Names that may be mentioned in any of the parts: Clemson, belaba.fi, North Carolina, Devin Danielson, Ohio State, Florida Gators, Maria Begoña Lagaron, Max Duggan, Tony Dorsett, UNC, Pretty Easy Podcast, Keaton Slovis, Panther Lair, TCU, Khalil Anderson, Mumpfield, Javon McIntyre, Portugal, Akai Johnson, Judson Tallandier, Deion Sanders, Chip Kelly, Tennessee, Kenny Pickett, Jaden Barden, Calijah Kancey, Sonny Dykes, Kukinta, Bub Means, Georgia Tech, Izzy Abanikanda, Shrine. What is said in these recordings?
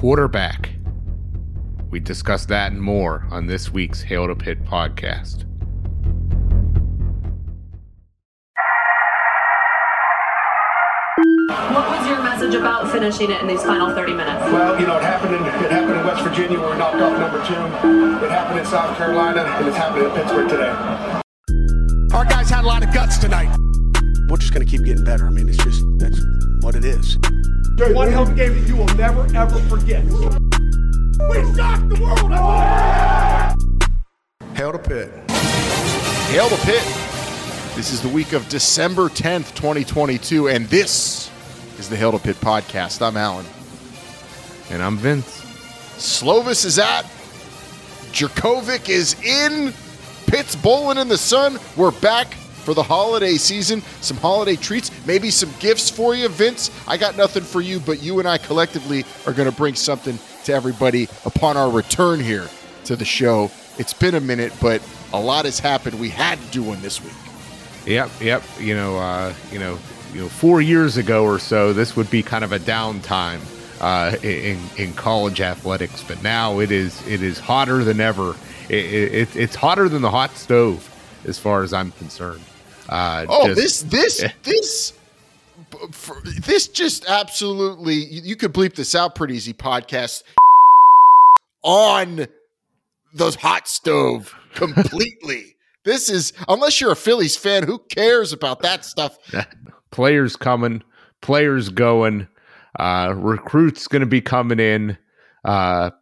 quarterback. We discuss that and more on this week's Hail to Pitt podcast. What was your message about finishing it in these final 30 minutes? Well, it happened in West Virginia where we knocked off No. 2. It happened in South Carolina, and it's happening in Pittsburgh today. Our guys had a lot of guts tonight. We're just going to keep getting better. I mean, it's just, that's what it is. One home game that you will never, ever forget. We shocked the world! Hail to Pitt. Hail to Pitt. This is the week of December 10th, 2022, and this is the Hail to Pitt podcast. I'm Alan. And I'm Vince. Slovis is at. Jurkovic is in. Pitt's bowling in the sun. We're back for the holiday season. Some holiday treats, maybe some gifts for you, Vince. I got nothing for you, but you and I collectively are going to bring something to everybody upon our return here to the show. It's been a minute, but a lot has happened. We had to do one this week. Yep. You know, 4 years ago or so, this would be kind of a downtime in college athletics, but now it is hotter than ever. It's hotter than the hot stove, as far as I'm concerned. This just absolutely, you could bleep this out, Pretty Easy Podcast, on the hot stove completely. This is, unless you're a Phillies fan, who cares about that stuff? Players coming, players going, recruits going to be coming in,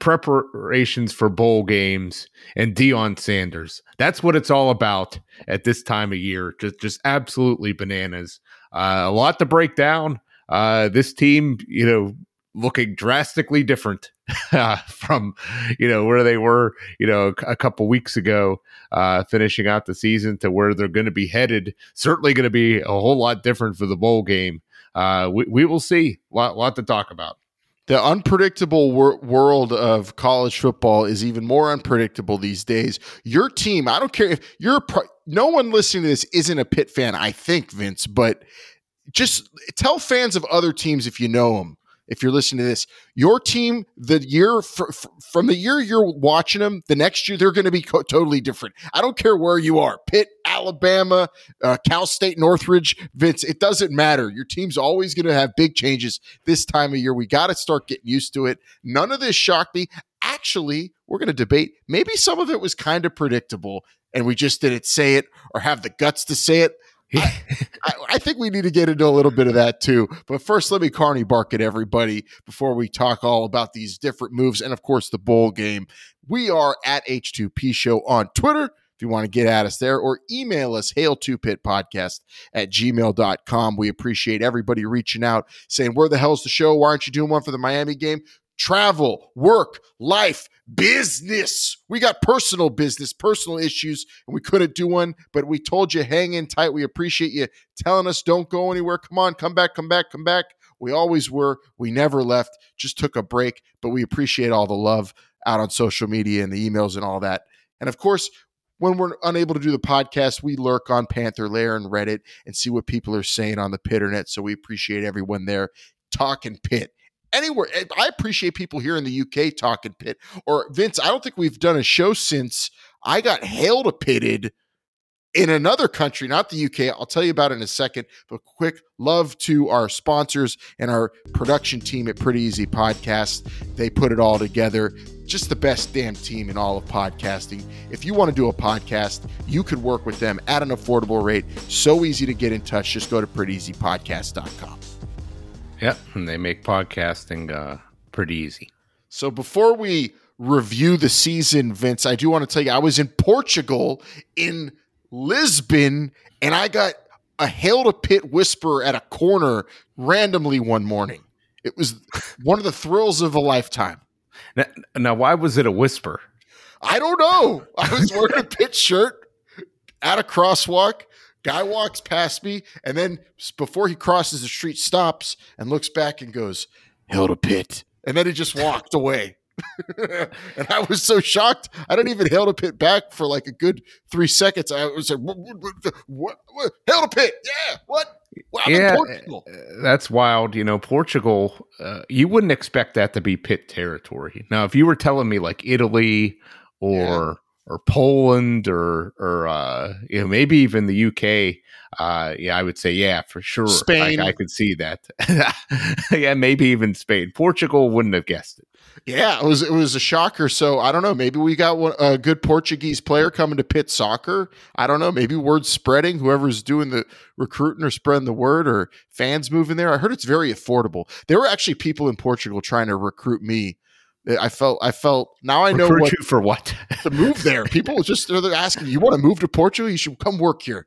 preparations for bowl games, and Deion Sanders. That's what it's all about at this time of year. Just absolutely bananas. A lot to break down. This team, you know, looking drastically different from, you know, where they were, you know, a couple weeks ago, finishing out the season to where they're going to be headed. Certainly going to be a whole lot different for the bowl game. We will see. A lot to talk about. The unpredictable world of college football is even more unpredictable these days. Your team, I don't care if you're no one listening to this isn't a Pitt fan, I think, Vince, but just tell fans of other teams, if you know them, if you're listening to this, your team, the year from the year you're watching them, the next year, they're going to be totally different. I don't care where you are, Pitt, Alabama, Cal State, Northridge, Vince, it doesn't matter. Your team's always going to have big changes this time of year. We got to start getting used to it. None of this shocked me. Actually, we're going to debate. Maybe some of it was kind of predictable and we just didn't say it or have the guts to say it. I think we need to get into a little bit of that too. But first, let me Carney bark at everybody before we talk all about these different moves and, of course, the bowl game. We are at H2P Show on Twitter. If you want to get at us there, or email us, hail2pitpodcast@gmail.com. We appreciate everybody reaching out, saying, where the hell's the show? Why aren't you doing one for the Miami game? Travel, work, life, business. We got personal business, personal issues, and we couldn't do one, but we told you, hang in tight. We appreciate you telling us, don't go anywhere. Come on, come back. We always were. We never left, just took a break, but we appreciate all the love out on social media and the emails and all that. And, of course, when we're unable to do the podcast, we lurk on Panther Lair and Reddit and see what people are saying on the Pitternet. So we appreciate everyone there talking Pitt. Anywhere, I appreciate people here in the UK talking Pitt. Or, Vince, I don't think we've done a show since I got Hail to Pitted in another country, not the UK. I'll tell you about it in a second. But quick love to our sponsors and our production team at Pretty Easy Podcast. They put it all together. Just the best damn team in all of podcasting. If you want to do a podcast, you could work with them at an affordable rate. So easy to get in touch. Just go to prettyeasypodcast.com. Yep, and they make podcasting pretty easy. So before we review the season, Vince, I do want to tell you I was in Portugal, in Lisbon, and I got a Hail to Pitt whisper at a corner randomly one morning. It was one of the thrills of a lifetime. Now, why was it a whisper? I don't know. I was wearing a Pitt shirt at a crosswalk. Guy walks past me, and then before he crosses the street, stops and looks back and goes, "Hail to Pitt." And then he just walked away. And I was so shocked. I didn't even Hail to Pitt back for like a good 3 seconds. I was like, what? Hail to Pitt. Yeah. What? Well, yeah, Portugal. That's wild. You know, Portugal, you wouldn't expect that to be Pitt territory. Now, if you were telling me like Italy or Poland or you know, maybe even the UK, I would say, yeah, for sure. Spain. I could see that. Yeah, maybe even Spain. Portugal wouldn't have guessed it. Yeah, it was a shocker. So I don't know. Maybe we got a good Portuguese player coming to Pitt soccer. I don't know. Maybe word's spreading. Whoever's doing the recruiting or spreading the word, or fans moving there. I heard it's very affordable. There were actually people in Portugal trying to recruit me. I felt now I know recruit what you for what to move there. People they're asking, you want to move to Portugal? You should come work here.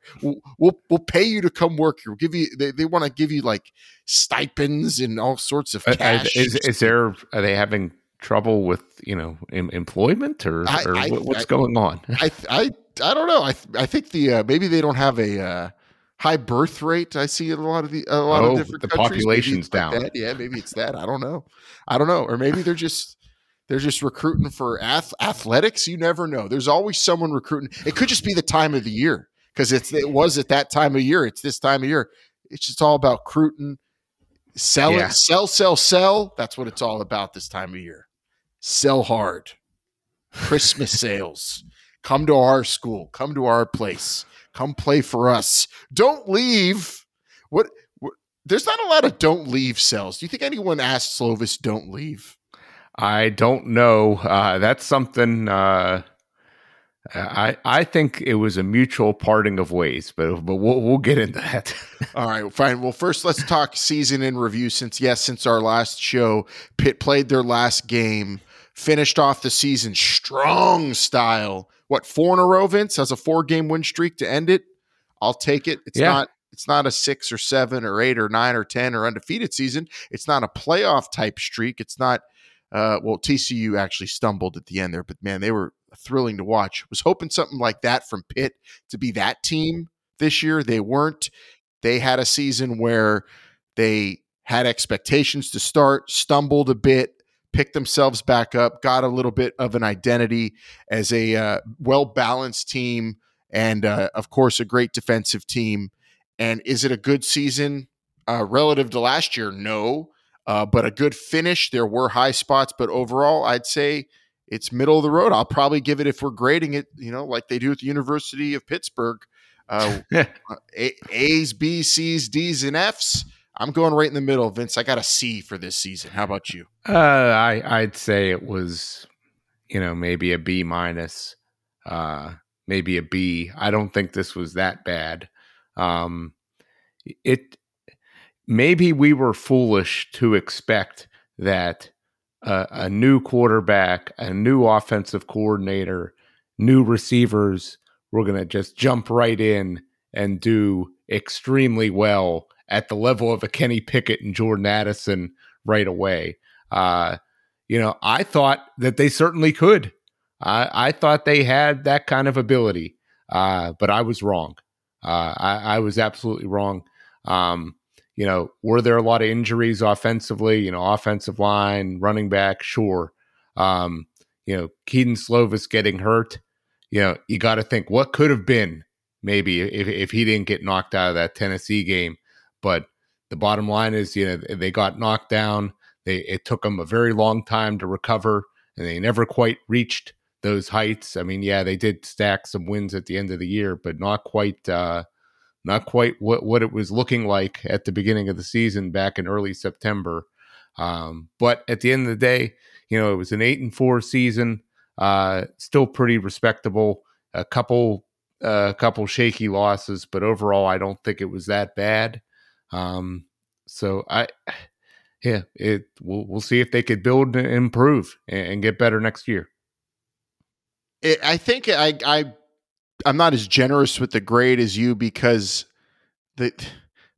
We'll pay you to come work here. We'll give you. They want to give you like stipends and all sorts of cash. Are they having trouble with, you know, employment or what's going on? I don't know. I think maybe they don't have a high birth rate. I see in a lot of different countries. Population's down. Like that. Yeah, maybe it's that. I don't know. Or maybe they're just. They're just recruiting for athletics. You never know. There's always someone recruiting. It could just be the time of the year, because it was at that time of year. It's this time of year. It's just all about recruiting, selling, sell. That's what it's all about this time of year. Sell hard. Christmas sales. Come to our school. Come to our place. Come play for us. Don't leave. What? There's not a lot of don't leave sells. Do you think anyone asked Slovis, don't leave? I don't know. That's something I think it was a mutual parting of ways, but we'll get into that. All right, fine. Well, first let's talk season in review since our last show. Pitt played their last game, finished off the season strong style. What, 4 in a row, Vince? Has a 4-game win streak to end it? I'll take it. It's not a 6 or 7 or 8 or 9 or 10 or undefeated season. It's not a playoff type streak. It's not well, TCU actually stumbled at the end there, but man, they were thrilling to watch. Was hoping something like that from Pitt, to be that team this year. They weren't. They had a season where they had expectations to start, stumbled a bit, picked themselves back up, got a little bit of an identity as a well-balanced team and, of course, a great defensive team. And is it a good season relative to last year? No. But a good finish. There were high spots, but overall, I'd say it's middle of the road. I'll probably give it, if we're grading it, you know, like they do at the University of Pittsburgh, A's, B's, C's, D's, and F's. I'm going right in the middle, Vince. I got a C for this season. How about you? I'd say it was, you know, maybe a B minus, maybe a B. I don't think this was that bad. Maybe we were foolish to expect that a new quarterback, a new offensive coordinator, new receivers were going to just jump right in and do extremely well at the level of a Kenny Pickett and Jordan Addison right away. You know, I thought that they certainly could. I thought they had that kind of ability, but I was wrong. I was absolutely wrong. You know, were there a lot of injuries offensively? You know, offensive line, running back, sure. You know, Keaton Slovis getting hurt. You know, you got to think what could have been maybe if he didn't get knocked out of that Tennessee game. But the bottom line is, you know, they got knocked down. It took them a very long time to recover, and they never quite reached those heights. I mean, yeah, they did stack some wins at the end of the year, but not quite. Not quite what it was looking like at the beginning of the season back in early September. But at the end of the day, you know, it was an 8-4 season, still pretty respectable, a couple shaky losses, but overall, I don't think it was that bad. We'll see if they could build and improve and get better next year. I'm not as generous with the grade as you, because the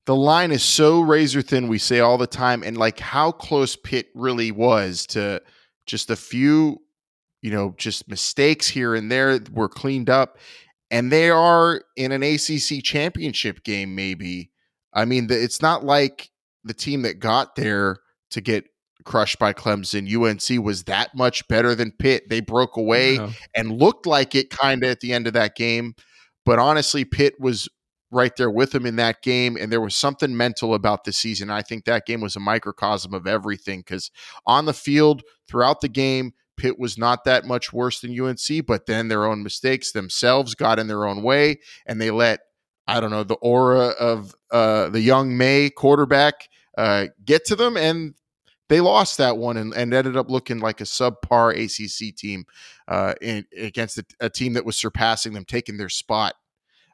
line is so razor thin, we say all the time, and like how close Pitt really was to just a few, you know, just mistakes here and there were cleaned up, and they are in an ACC championship game maybe. I mean, it's not like the team that got there to get crushed by Clemson. UNC was that much better than Pitt. They broke away and looked like it kind of at the end of that game. But honestly, Pitt was right there with him in that game. And there was something mental about the season. I think that game was a microcosm of everything, because on the field throughout the game, Pitt was not that much worse than UNC, but then their own mistakes themselves got in their own way, and they let, I don't know, the aura of the young May quarterback get to them, and they lost that one and ended up looking like a subpar ACC team against a team that was surpassing them, taking their spot.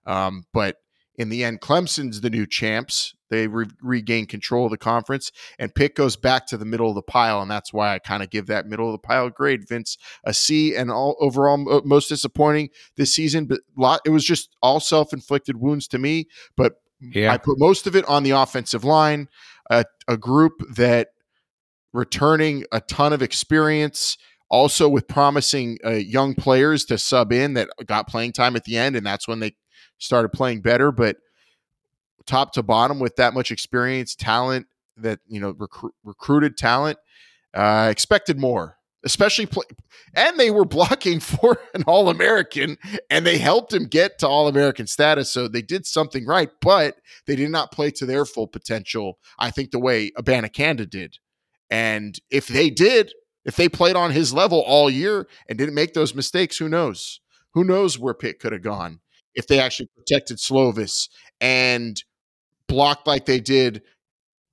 But in the end, Clemson's the new champs. They regain control of the conference, and Pitt goes back to the middle of the pile, and that's why I kind of give that middle of the pile grade, Vince, a C, and overall most disappointing this season. But it was just all self-inflicted wounds to me, but yeah. I put most of it on the offensive line, a group that returning a ton of experience, also with promising young players to sub in that got playing time at the end, and that's when they started playing better. But top to bottom, with that much experience, talent that, you know, recruited talent, expected more, especially and they were blocking for an All-American, and they helped him get to All-American status. So they did something right, but they did not play to their full potential, I think, the way Abanikanda did. And if they played on his level all year and didn't make those mistakes, who knows? Who knows where Pitt could have gone if they actually protected Slovis and blocked like they did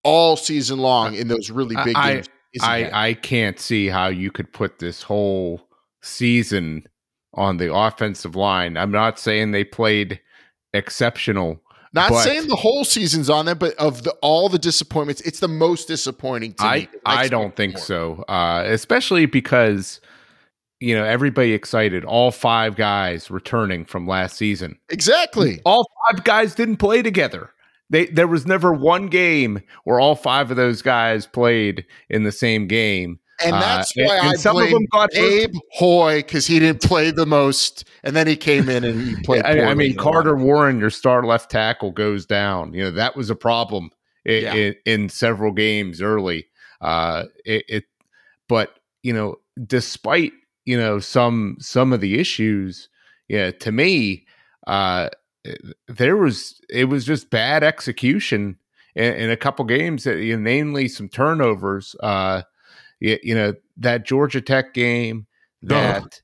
all season long in those really big games. I can't see how you could put this whole season on the offensive line. I'm not saying they played exceptional. Not saying the whole season's on them, but of all the disappointments, it's the most disappointing to me. I don't think so, especially because, you know, everybody excited. All five guys returning from last season. Exactly. All five guys didn't play together. There was never one game where all five of those guys played in the same game. And that's why I blame Abe Hoy, because he didn't play the most, and then he came in and he played. I mean, Carter Warren, your star left tackle, goes down. You know, that was a problem in several games early. But you know, despite, you know, some of the issues, yeah, to me, it was just bad execution in a couple games, that, you know, namely some turnovers. You know, that Georgia Tech game, that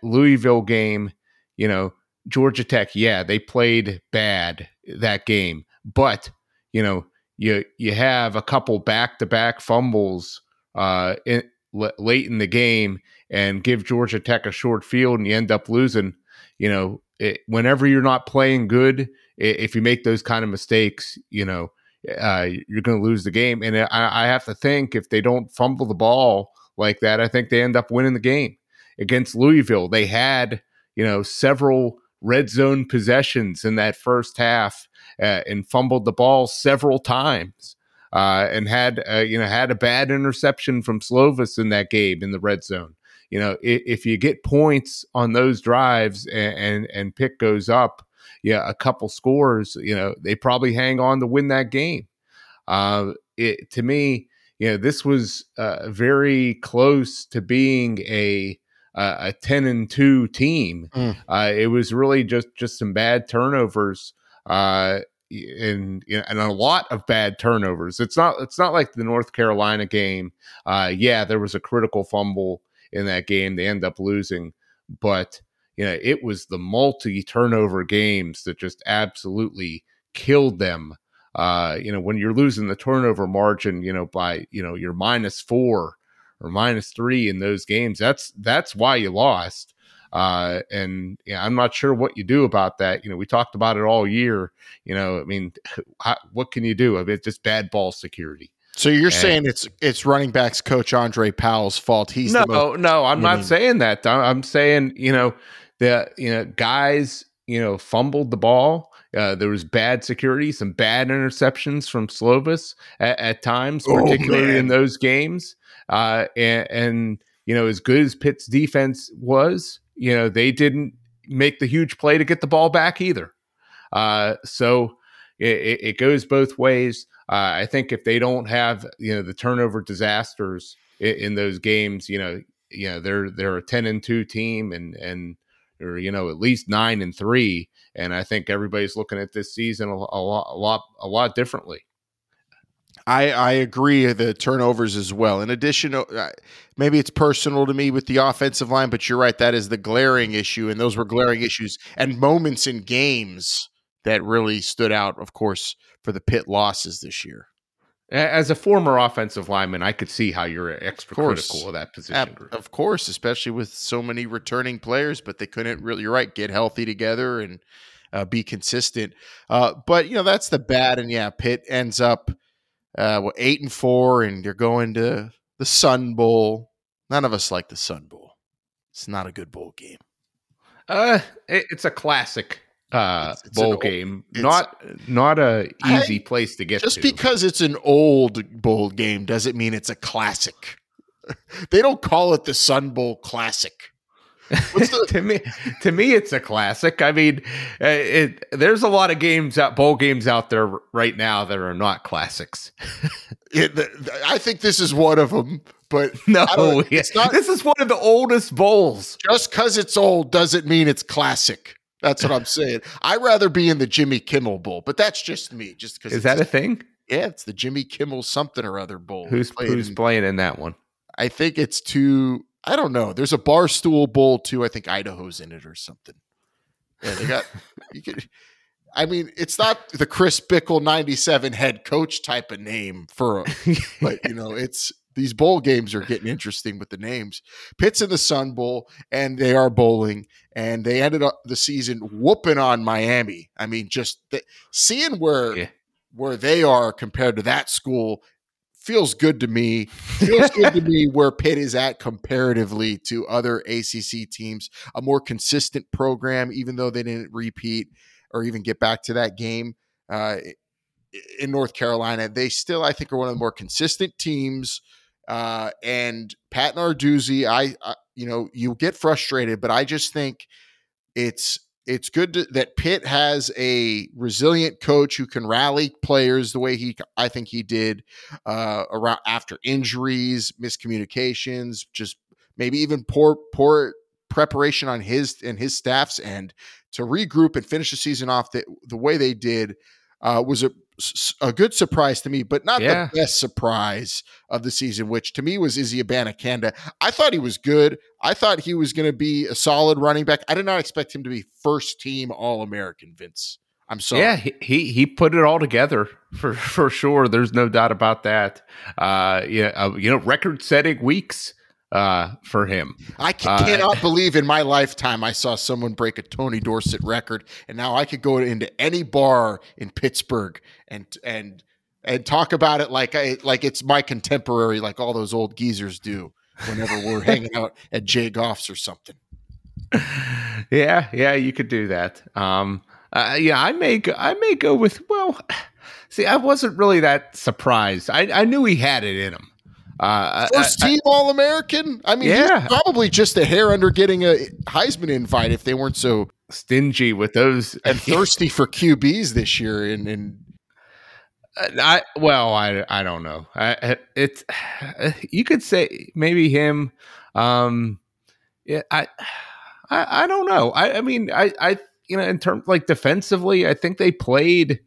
Louisville game, you know, Georgia Tech, yeah, they played bad that game. But, you know, you have a couple back-to-back fumbles late in the game and give Georgia Tech a short field, and you end up losing. You know, whenever you're not playing good, if you make those kind of mistakes, you know, you're going to lose the game. And I have to think, if they don't fumble the ball like that, I think they end up winning the game. Against Louisville, they had, you know, several red zone possessions in that first half and fumbled the ball several times and had a bad interception from Slovis in that game in the red zone. You know, if you get points on those drives and Pitt goes up, yeah, a couple scores, you know, they probably hang on to win that game. To me, you know, this was very close to being a 10-2 team. It was really just some bad turnovers, and a lot of bad turnovers. It's not like the North Carolina game. Yeah, there was a critical fumble in that game. They end up losing, but you know, it was the multi-turnover games that just absolutely killed them. You know, when you're losing the turnover margin, you know, by, you know, you're -4 or -3 in those games, that's why you lost. And yeah, I'm not sure what you do about that. You know, we talked about it all year. You know, I mean, what can you do? I mean, it's just bad ball security. So you're saying it's running backs coach Andre Powell's fault? I'm not saying that. I'm saying, you know, guys, you know, fumbled the ball. There was bad security, some bad interceptions from Slovis at times, particularly in those games. And, you know, as good as Pitt's defense was, you know, they didn't make the huge play to get the ball back either. So it goes both ways. I think if they don't have, you know, the turnover disasters in those games, you know, they're a 10-2 team, and or, you know, at least 9-3. And I think everybody's looking at this season a lot differently. I agree. The turnovers as well. In addition, maybe it's personal to me with the offensive line, but you're right. That is the glaring issue. And those were glaring issues and moments in games that really stood out, of course, for the Pitt losses this year. As a former offensive lineman, I could see how you're extra critical of that position group. Of course, especially with so many returning players, but they couldn't really, you're right, get healthy together and be consistent. But, you know, that's the bad. And, yeah, Pitt ends up 8-4, and you're going to the Sun Bowl. None of us like the Sun Bowl. It's not a good bowl game. It's a classic bowl game. Not a easy place to get to. Just because it's an old bowl game doesn't mean it's a classic. They don't call it the Sun Bowl Classic. To me, it's a classic. I mean, there's a lot of bowl games out there right now that are not classics. I think this is one of them. But no, this is one of the oldest bowls. Just because it's old doesn't mean it's classic. That's what I'm saying. I'd rather be in the Jimmy Kimmel Bowl, but that's just me. Just because is that a thing? Yeah, it's the Jimmy Kimmel something or other bowl. Who's playing in that one? I think it's two. I don't know. There's a Barstool Bowl too. I think Idaho's in it or something. Yeah, they got. I mean, it's not the Chris Bickle 97 head coach type of name for, but you know, it's these bowl games are getting interesting with the names. Pitt's in the Sun Bowl, and they are bowling, and they ended up the season whooping on Miami. I mean, just seeing where they are compared to that school. Feels good to me. Feels good to me where Pitt is at comparatively to other ACC teams. A more consistent program, even though they didn't repeat or even get back to that game in North Carolina. They still, I think, are one of the more consistent teams. And Pat Narduzzi, I you know, you get frustrated, but I just think it's good that Pitt has a resilient coach who can rally players the way I think he did around after injuries, miscommunications, just maybe even poor preparation on his and his staff's end to regroup and finish the season off the way they did was a good surprise to me, but not the best surprise of the season, which to me was Izzy Abanikanda. I thought he was good. I thought he was going to be a solid running back. I did not expect him to be first team All-American, Vince. I'm sorry. Yeah, he put it all together for sure. There's no doubt about that. You know, record-setting weeks for him. I cannot believe in my lifetime I saw someone break a Tony Dorsett record, and now I could go into any bar in Pittsburgh and talk about it like it's my contemporary, like all those old geezers do whenever we're hanging out at Jay Goff's or something. Yeah, you could do that. I may go with, well, see, I wasn't really that surprised. I knew he had it in him. First team All-American? I mean, he's probably just a hair under getting a Heisman invite if they weren't so stingy with those and thirsty for QBs this year. I don't know. It's you could say maybe him. Yeah, I don't know. I mean, you know, in terms like defensively, I think they played,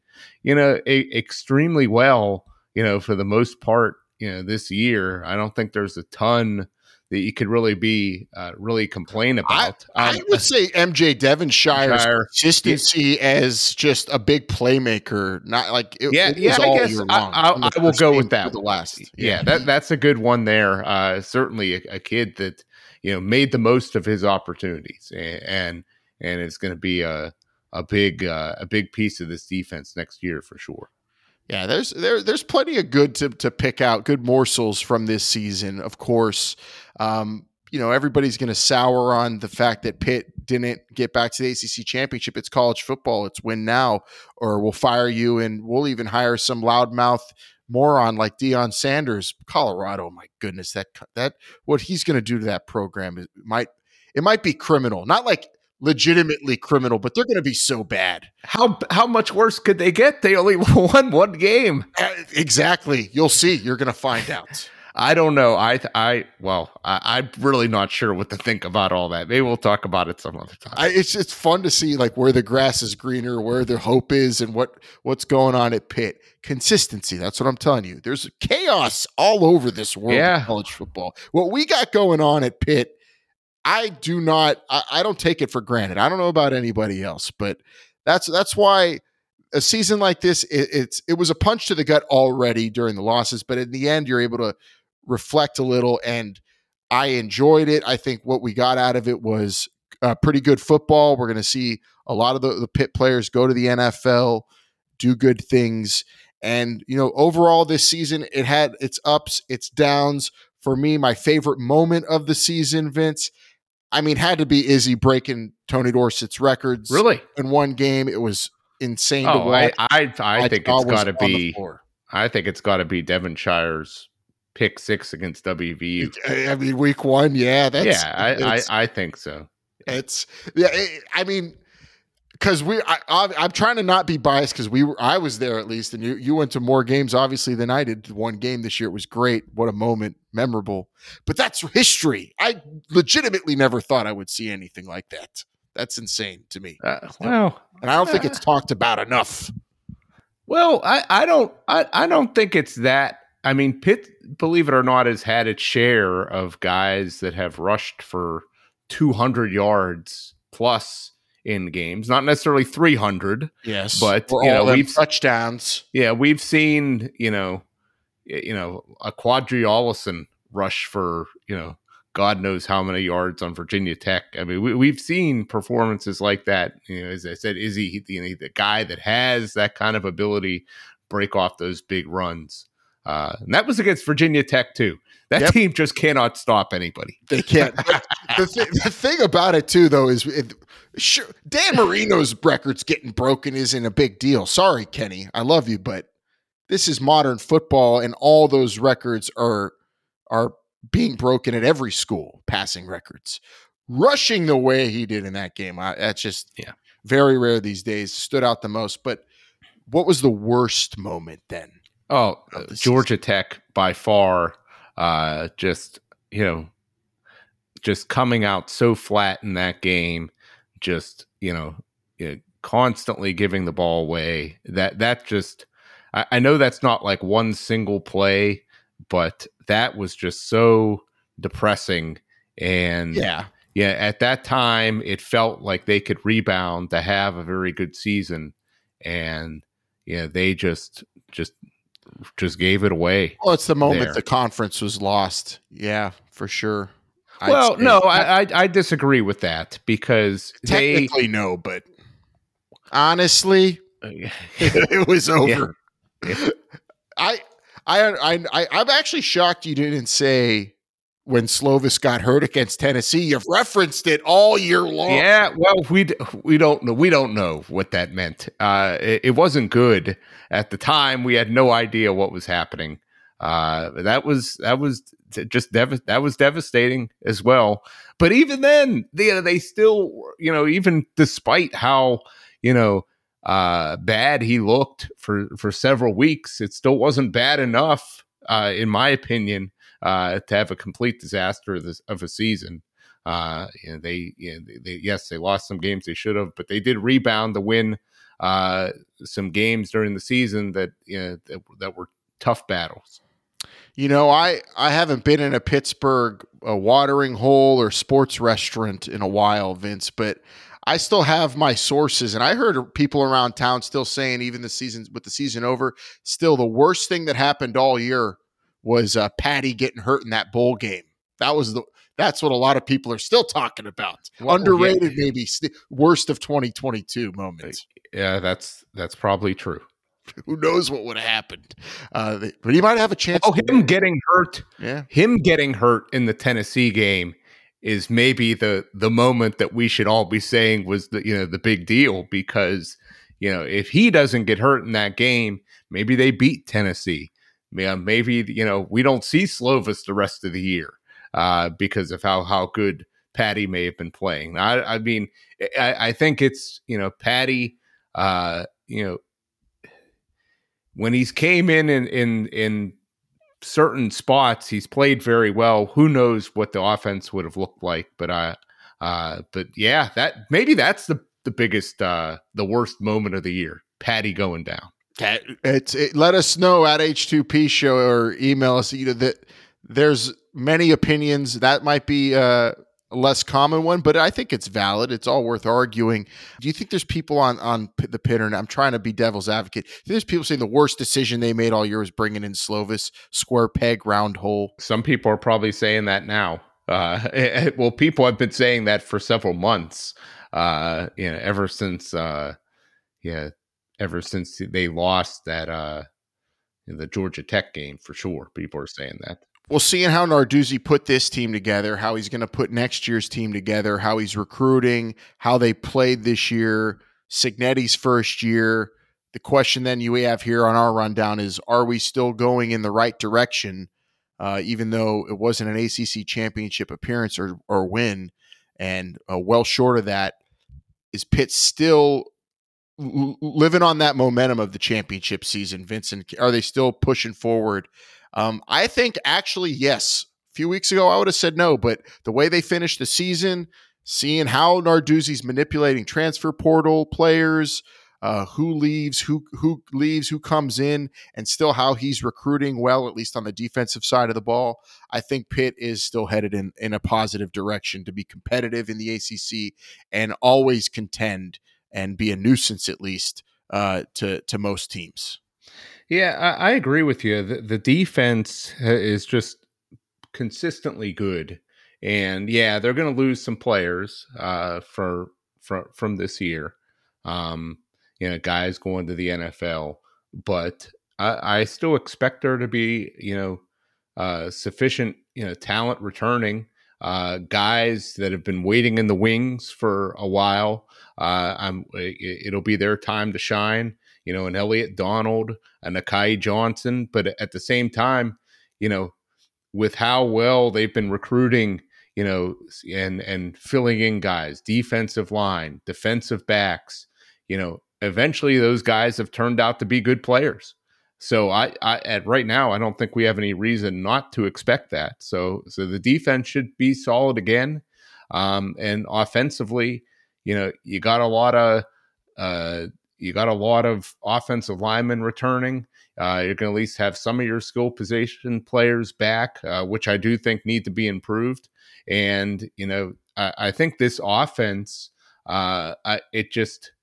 you know, extremely well, you know, for the most part. You know, this year, I don't think there's a ton that you could really be really complain about. I would say MJ Devonshire's consistency as just a big playmaker, not like it was all year long. I will go with that. The last, that's a good one there. Certainly a kid that, you know, made the most of his opportunities, and it's going to be a big piece of this defense next year for sure. Yeah, there's plenty of good to pick out, good morsels from this season, of course. You know, everybody's going to sour on the fact that Pitt didn't get back to the ACC championship. It's college football. It's win now or we'll fire you, and we'll even hire some loudmouth moron like Deion Sanders. Colorado, my goodness, that what he's going to do to that program might be criminal. Not like legitimately criminal, but they're going to be so bad. How much worse could they get? They only won one game. Exactly. You'll see. You're going to find out. I don't know. I'm really not sure what to think about all that. Maybe we'll talk about it some other time. It's fun to see like where the grass is greener, where the hope is, and what's going on at Pitt. Consistency. That's what I'm telling you. There's chaos all over this world of college football. What we got going on at Pitt, I don't take it for granted. I don't know about anybody else, but that's why a season like this, it was a punch to the gut already during the losses, but in the end, you're able to reflect a little, and I enjoyed it. I think what we got out of it was pretty good football. We're going to see a lot of the Pitt players go to the NFL, do good things, and overall this season, it had its ups, its downs. For me, my favorite moment of the season, Vince, had to be Izzy breaking Tony Dorsett's records. Really? In one game, it was insane to watch. I think it's got to be Devonshire's pick six against WVU. Week one, yeah. I think so. Because I'm trying to not be biased because I was there at least, and you went to more games obviously than I did. One game this year, it was great. What a moment, memorable. But that's history. I legitimately never thought I would see anything like that. That's insane to me. And I don't think it's talked about enough. Well, I don't think it's that. Pitt, believe it or not, has had its share of guys that have rushed for 200 yards plus in games, not necessarily 300. Yes, but we've touchdowns. Yeah, we've seen a Quadri Ollison rush for God knows how many yards on Virginia Tech. We've seen performances like that. As I said, Izzy, the guy that has that kind of ability, break off those big runs. And that was against Virginia Tech too. That team just cannot stop anybody. They can't. The thing about it too, though, is Dan Marino's records getting broken isn't a big deal. Sorry, Kenny, I love you, but this is modern football, and all those records are being broken at every school. Passing records, rushing the way he did in that game, that's just very rare these days. Stood out the most. But what was the worst moment then? Oh, Georgia Tech by far, just coming out so flat in that game, constantly giving the ball away. I know that's not like one single play, but that was just so depressing. And at that time, it felt like they could rebound to have a very good season. And they just gave it away. Well, it's the moment the conference was lost. Yeah, for sure. Well, no, I disagree with that because technically no, but honestly, it was over. Yeah. I'm actually shocked you didn't say when Slovis got hurt against Tennessee. You've referenced it all year long. Yeah, well, we don't know. We don't know what that meant. It wasn't good at the time. We had no idea what was happening. That was just devastating as well. But even then, they still, even despite how bad he looked for several weeks, it still wasn't bad enough, in my opinion, to have a complete disaster of a season. They lost some games they should have, but they did rebound to win some games during the season that were tough battles. I haven't been in a Pittsburgh watering hole or sports restaurant in a while, Vince, but I still have my sources, and I heard people around town still saying, even with the season over, still the worst thing that happened all year was Patty getting hurt in that bowl game. That's what a lot of people are still talking about. Well, underrated, maybe worst of 2022 moments. Yeah, that's probably true. Who knows what would have happened? But he might have a chance. Oh, him getting hurt. Yeah, him getting hurt in the Tennessee game is maybe the moment that we should all be saying was the big deal, because if he doesn't get hurt in that game, maybe they beat Tennessee. Maybe we don't see Slovis the rest of the year because of how good Patty may have been playing. I think it's Patty. When he's came in certain spots he's played very well. Who knows what the offense would have looked like, but yeah, that maybe that's the biggest, the worst moment of the year, Patty going down. It let us know at H2P show or email us, you know, that there's many opinions. That might be a less common one, but I think it's valid. It's all worth arguing. Do you think there's people on the Pitternet? I'm trying to be devil's advocate. There's people saying the worst decision they made all year was bringing in Slovis, square peg, round hole. Some people are probably saying that now. Well, people have been saying that for several months, you know, ever since they lost that in the Georgia Tech game, for sure. People are saying that. Well, seeing how Narduzzi put this team together, how he's going to put next year's team together, how he's recruiting, how they played this year, Cignetti's first year, the question then you have here on our rundown is, are we still going in the right direction, even though it wasn't an ACC championship appearance or win, and well short of that, is Pitt still living on that momentum of the championship season, Vincent? Are they still pushing forward? I think actually, yes. A few weeks ago, I would have said no, but the way they finished the season, seeing how Narduzzi's manipulating transfer portal players, who leaves, who comes in, and still how he's recruiting well, at least on the defensive side of the ball, I think Pitt is still headed in a positive direction to be competitive in the ACC and always contend and be a nuisance, at least to most teams. Yeah, I agree with you. The defense is just consistently good, and yeah, they're going to lose some players from this year. You know, guys going to the NFL, but I still expect there to be, you know, sufficient, you know, talent returning. Guys that have been waiting in the wings for a while. It'll be their time to shine, you know, an Elliott Donald, an Akai Johnson. But at the same time, you know, with how well they've been recruiting, you know, and filling in guys, defensive line, defensive backs, you know, eventually those guys have turned out to be good players. So I right now, I don't think we have any reason not to expect that. So the defense should be solid again, and offensively, you know, you got a lot of offensive linemen returning. You're going to at least have some of your skill position players back, which I do think need to be improved. And you know, I think this offense, it just,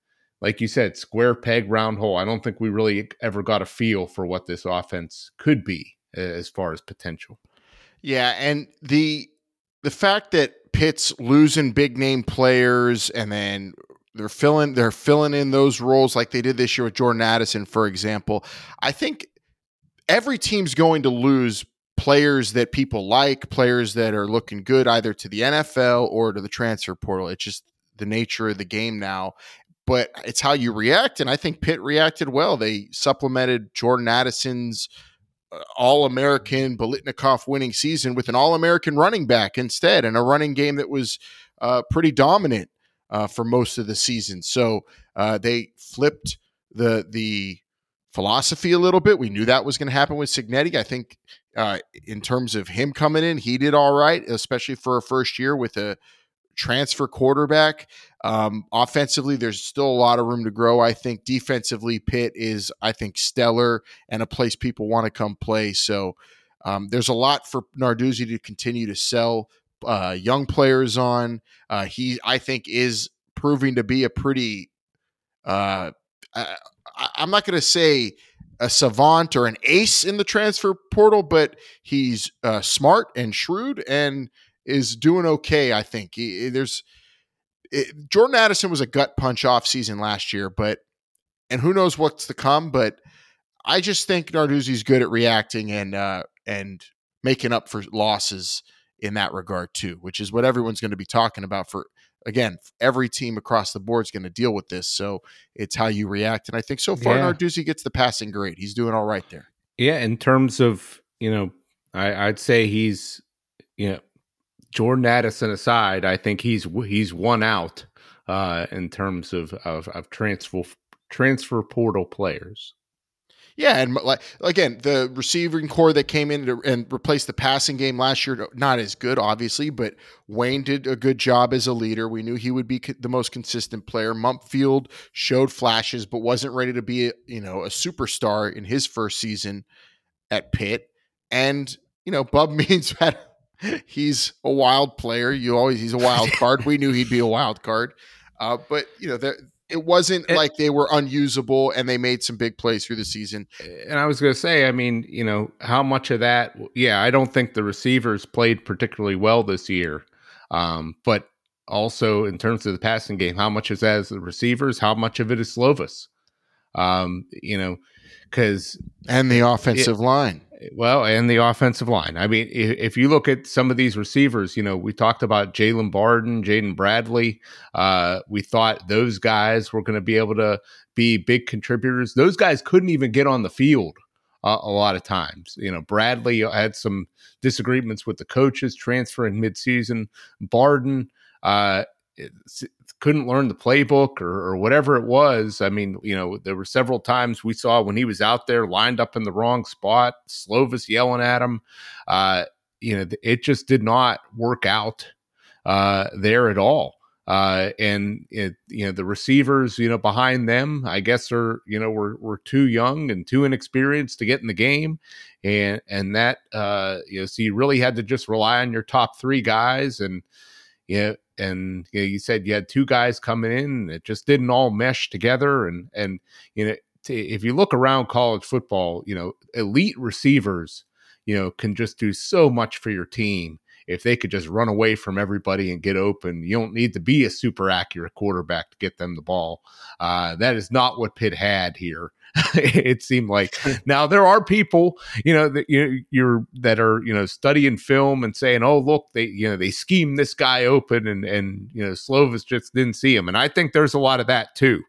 like you said, square peg, round hole. I don't think we really ever got a feel for what this offense could be as far as potential. Yeah, and the fact that Pitt's losing big name players and then they're filling in those roles like they did this year with Jordan Addison, for example. I think every team's going to lose players that people like, players that are looking good either to the NFL or to the transfer portal. It's just the nature of the game now. But it's how you react, and I think Pitt reacted well. They supplemented Jordan Addison's All-American Bolitnikoff winning season with an All-American running back instead, and a running game that was pretty dominant for most of the season. So they flipped the philosophy a little bit. We knew that was going to happen with Cignetti. I think in terms of him coming in, he did all right, especially for a first year with a transfer quarterback. Offensively, there's still a lot of room to grow. I think defensively, Pitt is, I think, stellar and a place people want to come play. So there's a lot for Narduzzi to continue to sell young players on. He, I think, is proving to be a pretty, I'm not going to say a savant or an ace in the transfer portal, but he's smart and shrewd and is doing okay, I think. Jordan Addison was a gut punch off season last year, and who knows what's to come, but I just think Narduzzi's good at reacting and making up for losses in that regard too, which is what everyone's going to be talking about for, again, every team across the board is going to deal with this. So it's how you react. And I think so far, yeah, Narduzzi gets the passing grade. He's doing all right there. Yeah. In terms of, you know, I'd say he's, you know, Jordan Addison aside, I think he's one out in terms of transfer portal players. Yeah, and like again, the receiving core that came in to, and replaced the passing game last year, not as good, obviously, but Wayne did a good job as a leader. We knew he would be the most consistent player. Mumpfield showed flashes, but wasn't ready to be a superstar in his first season at Pitt. And Bub Means had. He's a wild player. He's a wild card. We knew he'd be a wild card, but it wasn't like they were unusable, and they made some big plays through the season. And I was going to say, how much of that? Yeah, I don't think the receivers played particularly well this year, but also in terms of the passing game, how much is that as the receivers? How much of it is Slovis? And the offensive line. Well, and the offensive line. I mean, if you look at some of these receivers, we talked about Jaden Barden, Jaden Bradley. We thought those guys were going to be able to be big contributors. Those guys couldn't even get on the field a lot of times. Bradley had some disagreements with the coaches transferring midseason. Barden couldn't learn the playbook or whatever it was. I mean, there were several times we saw when he was out there lined up in the wrong spot, Slovis yelling at him. It just did not work out there at all. And the receivers, behind them, I guess are, were too young and too inexperienced to get in the game. And that, so you really had to just rely on your top three guys and you said you had two guys coming in. It just didn't all mesh together. If you look around college football, elite receivers, can just do so much for your team. If they could just run away from everybody and get open, you don't need to be a super accurate quarterback to get them the ball. That is not what Pitt had here. It seemed like. Now there are people, that are studying film and saying, oh, look, they schemed this guy open and Slovis just didn't see him. And I think there's a lot of that too.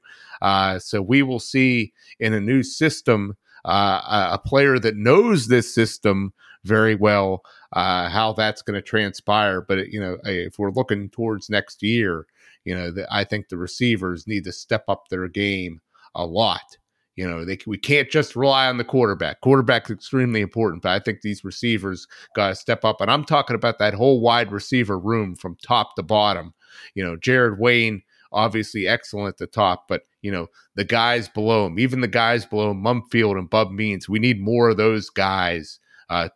So we will see in a new system, a player that knows this system very well, how that's going to transpire. But, if we're looking towards next year, I think the receivers need to step up their game a lot. We can't just rely on the quarterback. Quarterback's extremely important, but I think these receivers got to step up. And I'm talking about that whole wide receiver room from top to bottom. Jared Wayne, obviously excellent at the top, but the guys below him, even the guys below him, Mumpfield and Bub Means, we need more of those guys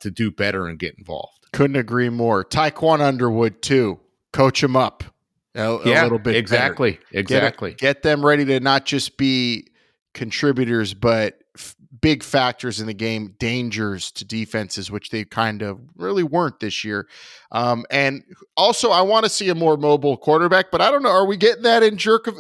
to do better and get involved. Couldn't agree more. Tyquan Underwood too. Coach him up a little bit. Exactly. Better. Exactly. Get them ready to not just be contributors, but big factors in the game, dangers to defenses, which they kind of really weren't this year. And also, I want to see a more mobile quarterback, but I don't know. Are we getting that in Jurko?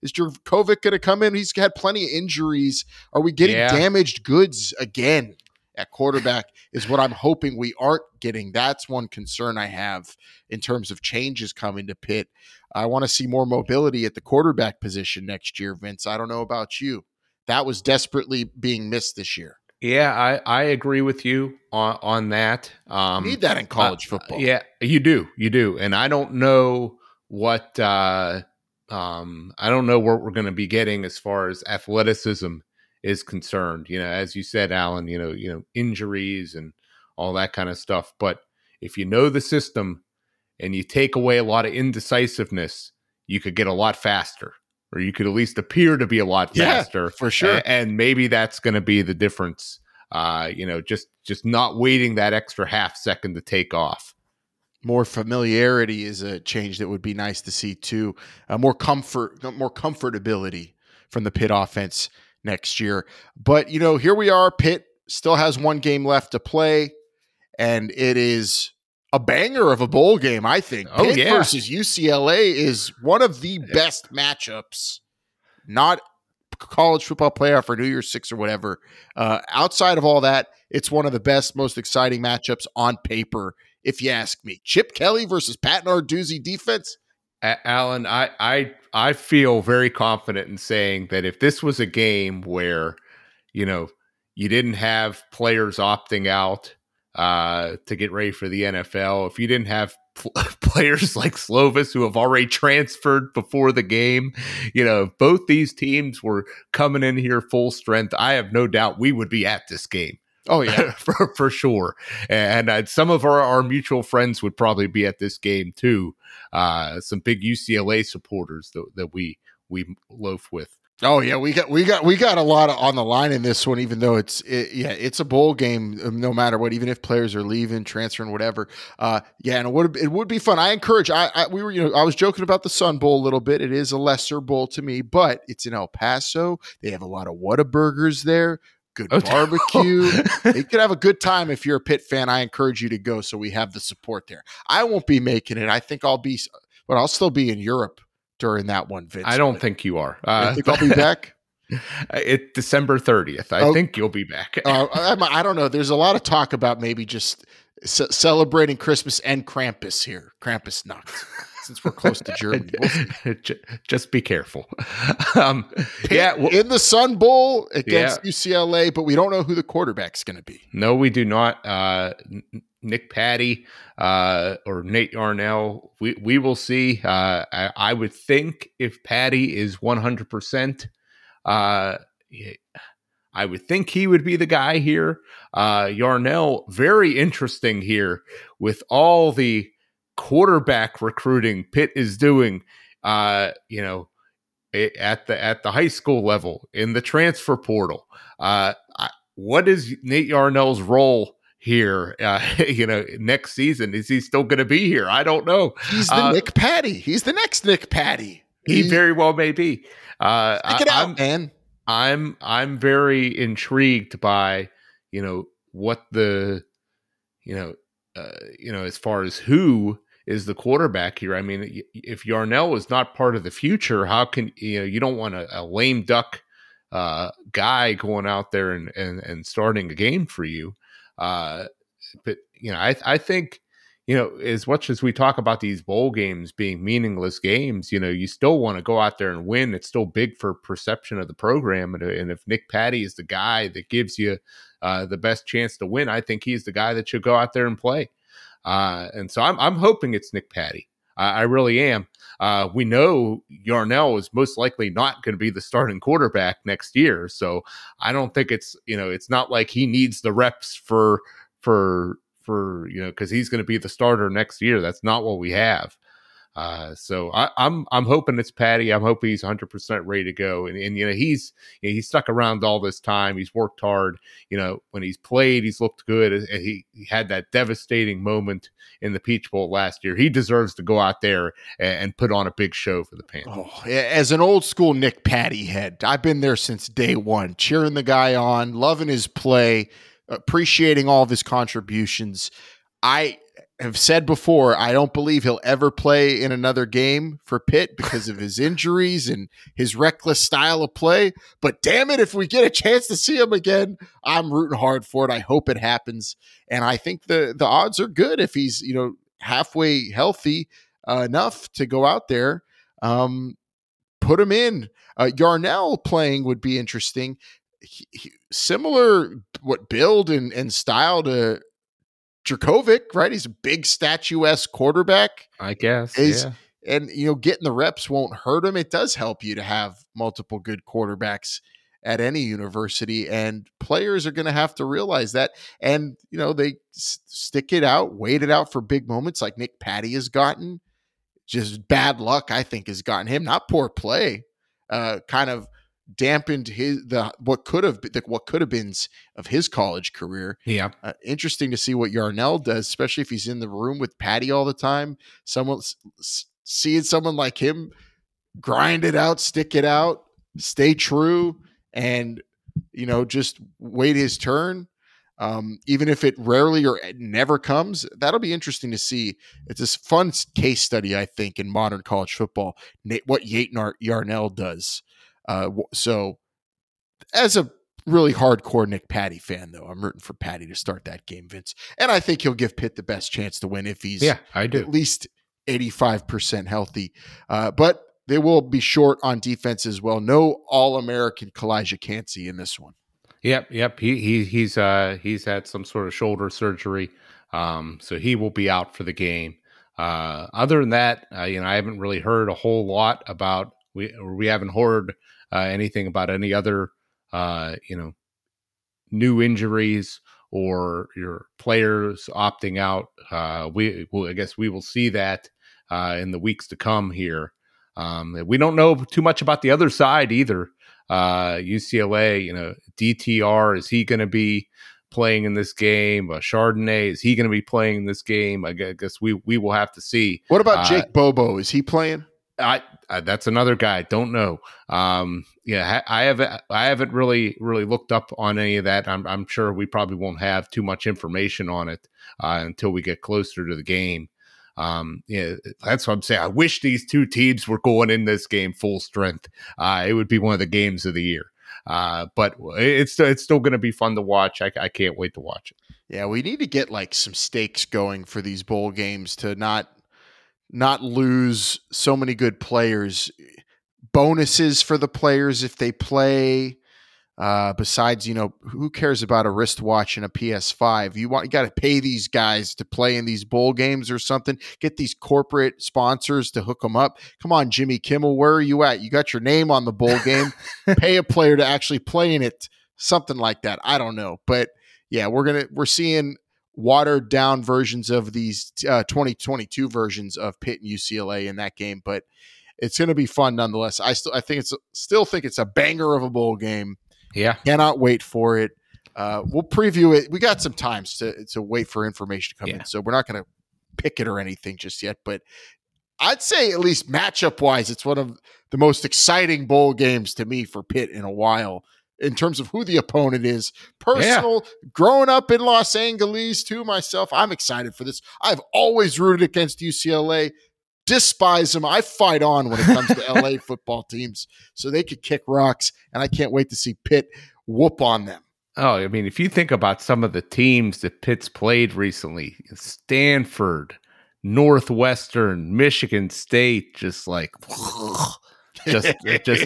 Is Jurkovic going to come in? He's had plenty of injuries. Are we getting damaged goods again at quarterback is what I'm hoping we aren't getting. That's one concern I have in terms of changes coming to Pitt. I want to see more mobility at the quarterback position next year, Vince. I don't know about you. That was desperately being missed this year. Yeah, I agree with you on that. You need that in college football. Yeah, you do. And I don't know what what we're going to be getting as far as athleticism is concerned, as you said, Alan, injuries and all that kind of stuff. But if you know the system and you take away a lot of indecisiveness, you could get a lot faster, or you could at least appear to be a lot faster, for sure. And maybe that's going to be the difference. Just not waiting that extra half second to take off. More familiarity is a change that would be nice to see too. More comfortability from the Pitt offense next year. But, here we are. Pitt still has one game left to play, and it is a banger of a bowl game, I think. Pitt versus UCLA is one of the best matchups, not college football playoff or New Year's Six or whatever. Outside of all that, it's one of the best, most exciting matchups on paper, if you ask me. Chip Kelly versus Pat Narduzzi defense. Alan, I feel very confident in saying that if this was a game where, you didn't have players opting out, to get ready for the NFL. If you didn't have players like Slovis who have already transferred before the game, you know, both these teams were coming in here full strength. I have no doubt we would be at this game. Oh, yeah, for sure. And some of our mutual friends would probably be at this game, too. Some big UCLA supporters that we loaf with. Oh, yeah, we got a lot on the line in this one, even though it's a bowl game, no matter what, even if players are leaving, transferring, whatever. And it would be fun. I encourage, I was joking about the Sun Bowl a little bit. It is a lesser bowl to me, but it's in El Paso. They have a lot of Whataburgers there. Good barbecue. You could have a good time. If you're a Pitt fan, I encourage you to go. So we have the support there. I won't be making it. I think I'll still be in Europe during that one, Vince. I don't think you are. I think I'll be back. It's December 30th. I think you'll be back. I don't know. There's a lot of talk about maybe just celebrating Christmas and Krampus here. Krampus nuts. Since we're close to Germany. We'll just be careful. In the Sun Bowl against UCLA, but we don't know who the quarterback's going to be. No, we do not. Nick Patty or Nate Yarnell, we will see. I would think if Patty is 100%, I would think he would be the guy here. Yarnell, very interesting here with all the quarterback recruiting Pitt is doing, at the high school level in the transfer portal. What is Nate Yarnell's role here? Next season, is he still going to be here? I don't know. He's the Nick Patty. He's the next Nick Patty. He very well may be. Stick it out, man. I'm very intrigued by as far as who is the quarterback here. I mean, if Yarnell is not part of the future, how can you don't want a lame duck guy going out there and starting a game for you. I think, as much as we talk about these bowl games being meaningless games, you still want to go out there and win. It's still big for perception of the program. And if Nick Patty is the guy that gives you the best chance to win, I think he's the guy that should go out there and play. And so I'm hoping it's Nick Patty. I really am. We know Yarnell is most likely not going to be the starting quarterback next year. So I don't think it's, it's not like he needs the reps for because he's going to be the starter next year. That's not what we have. So I'm hoping it's Patty. I'm hoping he's 100% ready to go. And he's stuck around all this time. He's worked hard. When he's played, he's looked good. And he had that devastating moment in the Peach Bowl last year. He deserves to go out there and put on a big show for the Panthers. Oh, as an old school Nick Patty head, I've been there since day one, cheering the guy on, loving his play, appreciating all of his contributions. I have said before, I don't believe he'll ever play in another game for Pitt because of his injuries and his reckless style of play. But damn it, if we get a chance to see him again, I'm rooting hard for it. I hope it happens. And I think the odds are good if he's, halfway healthy enough to go out there, put him in. Yarnell playing would be interesting. Similar build and style to Jurkovic, right? He's a big statuesque quarterback, I guess. And getting the reps won't hurt him. It does help you to have multiple good quarterbacks at any university, and players are going to have to realize that. And they stick it out, wait it out for big moments, like Nick Patty has gotten. Just bad luck, I think, has gotten him. Not poor play, kind of dampened what could have been of his college career. Yeah, interesting to see what Yarnell does, especially if he's in the room with Patty all the time. Seeing someone like him grind it out, stick it out, stay true, and just wait his turn. Even if it rarely or never comes, that'll be interesting to see. It's a fun case study, I think, in modern college football, what Yarnell does. So as a really hardcore Nick Patty fan, though, I'm rooting for Patty to start that game, Vince. And I think he'll give Pitt the best chance to win if he's at least 85% healthy. But they will be short on defense as well. No All-American Calijah Kancey in this one. Yep. He's had some sort of shoulder surgery, so he will be out for the game. Other than that, I haven't really heard a whole lot about. We haven't heard anything about any other new injuries or your players opting out. I guess we will see that in the weeks to come here. We don't know too much about the other side either. UCLA, DTR, is he going to be playing in this game? Chardonnay, is he going to be playing in this game? I guess we will have to see. What about Jake Bobo? Is he playing? That's another guy. Don't know. I haven't really looked up on any of that. I'm sure we probably won't have too much information on it until we get closer to the game. That's what I'm saying. I wish these two teams were going in this game full strength. It would be one of the games of the year. But it's still going to be fun to watch. I can't wait to watch it. Yeah, we need to get like some stakes going for these bowl games to not lose so many good players, bonuses for the players if they play. Besides, who cares about a wristwatch and a PS5? You got to pay these guys to play in these bowl games or something. Get these corporate sponsors to hook them up. Come on, Jimmy Kimmel, where are you at? You got your name on the bowl game. Pay a player to actually play in it. Something like that. I don't know, but yeah, we're seeing watered down versions of these 2022 versions of Pitt and UCLA in that game, but it's going to be fun nonetheless. I still think it's a banger of a bowl game. Yeah. Cannot wait for it. We'll preview it. We got some times to wait for information to come in. So we're not going to pick it or anything just yet, but I'd say at least matchup wise, it's one of the most exciting bowl games to me for Pitt in a while in terms of who the opponent is. Growing up in Los Angeles to myself, I'm excited for this. I've always rooted against UCLA. Despise them. I fight on when it comes to LA football teams, so they could kick rocks, and I can't wait to see Pitt whoop on them. Oh, I mean, if you think about some of the teams that Pitt's played recently, Stanford, Northwestern, Michigan State,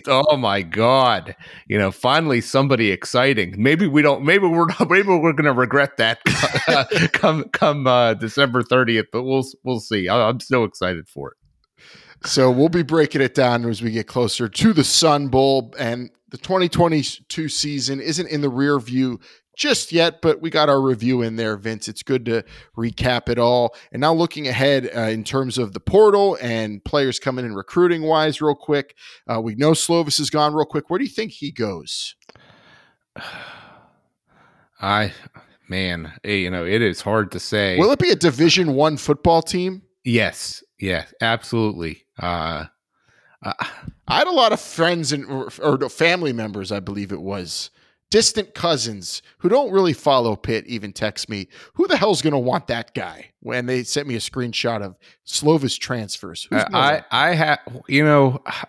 oh my God. Finally somebody exciting. Maybe we're going to regret that come December 30th, but we'll see. I'm so excited for it. So we'll be breaking it down as we get closer to the Sun Bowl, and the 2022 season isn't in the rear view just yet, but we got our review in there, Vince. It's good to recap it all. And now looking ahead in terms of the portal and players coming in recruiting wise, real quick, we know Slovis is gone real quick. Where do you think he goes? It is hard to say. Will it be a Division I football team? Yes, absolutely. I had a lot of friends or family members, I believe it was, distant cousins who don't really follow Pitt even text me, who the hell's going to want that guy? When they sent me a screenshot of Slovis transfers. I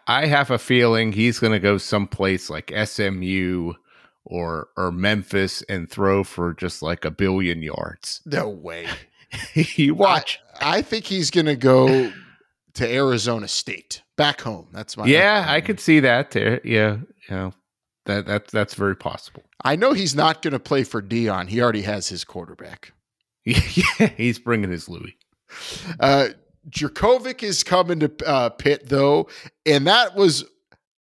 have a feeling he's going to go someplace like SMU or Memphis and throw for just like 1 billion yards. No way. You watch. I think he's going to go to Arizona State, back home. That's my opinion. I could see that there. Yeah. That's very possible. I know he's not going to play for Deion. He already has his quarterback. Yeah, he's bringing his Louis. Jurkovic is coming to Pitt, though, and that was,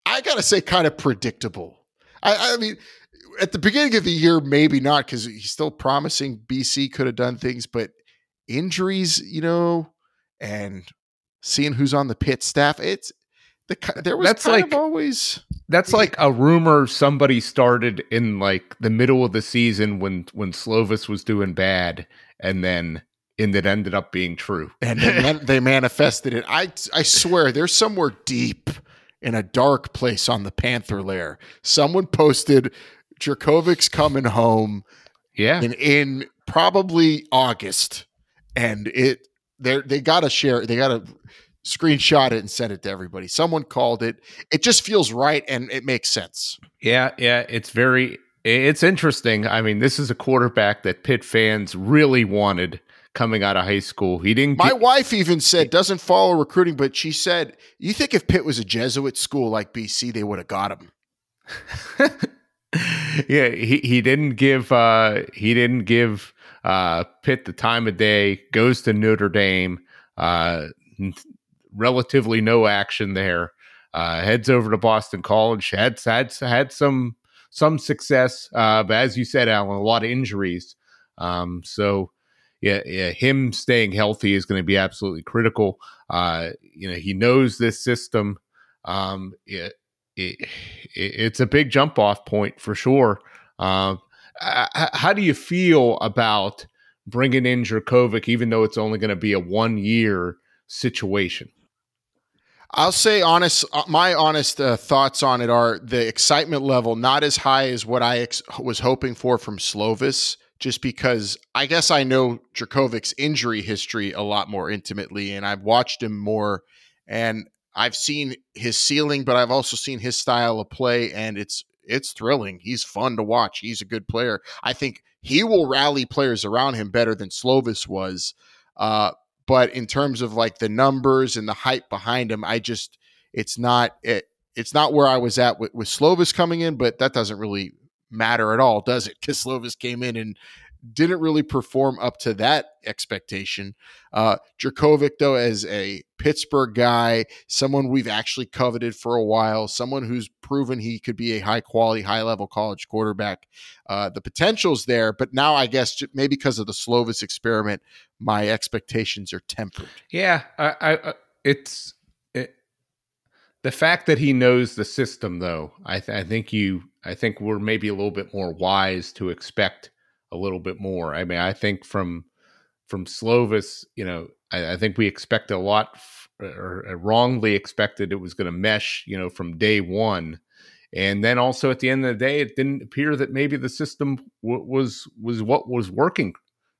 I got to say, kind of predictable. I mean, at the beginning of the year, maybe not, because he's still promising. BC could have done things, but injuries, and seeing who's on the Pitt staff, That's like a rumor somebody started in like the middle of the season when Slovis was doing bad, and then it ended up being true. And then they manifested it. I swear there's somewhere deep in a dark place on the Panther Lair. Someone posted Jurkovic's coming home. Yeah. In probably August. And they gotta screenshot it and send it to everybody. Someone called it. It just feels right, and it makes sense. Yeah. It's interesting. I mean, this is a quarterback that Pitt fans really wanted coming out of high school. He didn't. My wife even said, doesn't follow recruiting, but she said, you think if Pitt was a Jesuit school like BC, they would have got him. Yeah, he didn't give Pitt the time of day. Goes to Notre Dame. Relatively no action there. Heads over to Boston College. Had some success, but as you said, Alan, a lot of injuries. So him staying healthy is going to be absolutely critical. He knows this system. It's a big jump off point for sure. How do you feel about bringing in Jurkovic, even though it's only going to be a 1 year situation? I'll say my honest thoughts on it are the excitement level, not as high as what I was hoping for from Slovis, just because I guess I know Jurkovic's injury history a lot more intimately, and I've watched him more, and I've seen his ceiling, but I've also seen his style of play, and it's thrilling. He's fun to watch. He's a good player. I think he will rally players around him better than Slovis was, but in terms of like the numbers and the hype behind him, it's not where I was at with Slovis coming in, but that doesn't really matter at all, does it? Because Slovis came in and didn't really perform up to that expectation. Jurkovic, though, as a Pittsburgh guy, someone we've actually coveted for a while, someone who's proven he could be a high-quality, high-level college quarterback. The potential's there, but now I guess maybe because of the Slovis experiment, my expectations are tempered. Yeah, the fact that he knows the system, though, I think we're maybe a little bit more wise to expect a little bit more. I mean, I think from Slovis, I think we expect a lot, or wrongly expected it was going to mesh, from day one. And then also at the end of the day, it didn't appear that maybe the system was what was working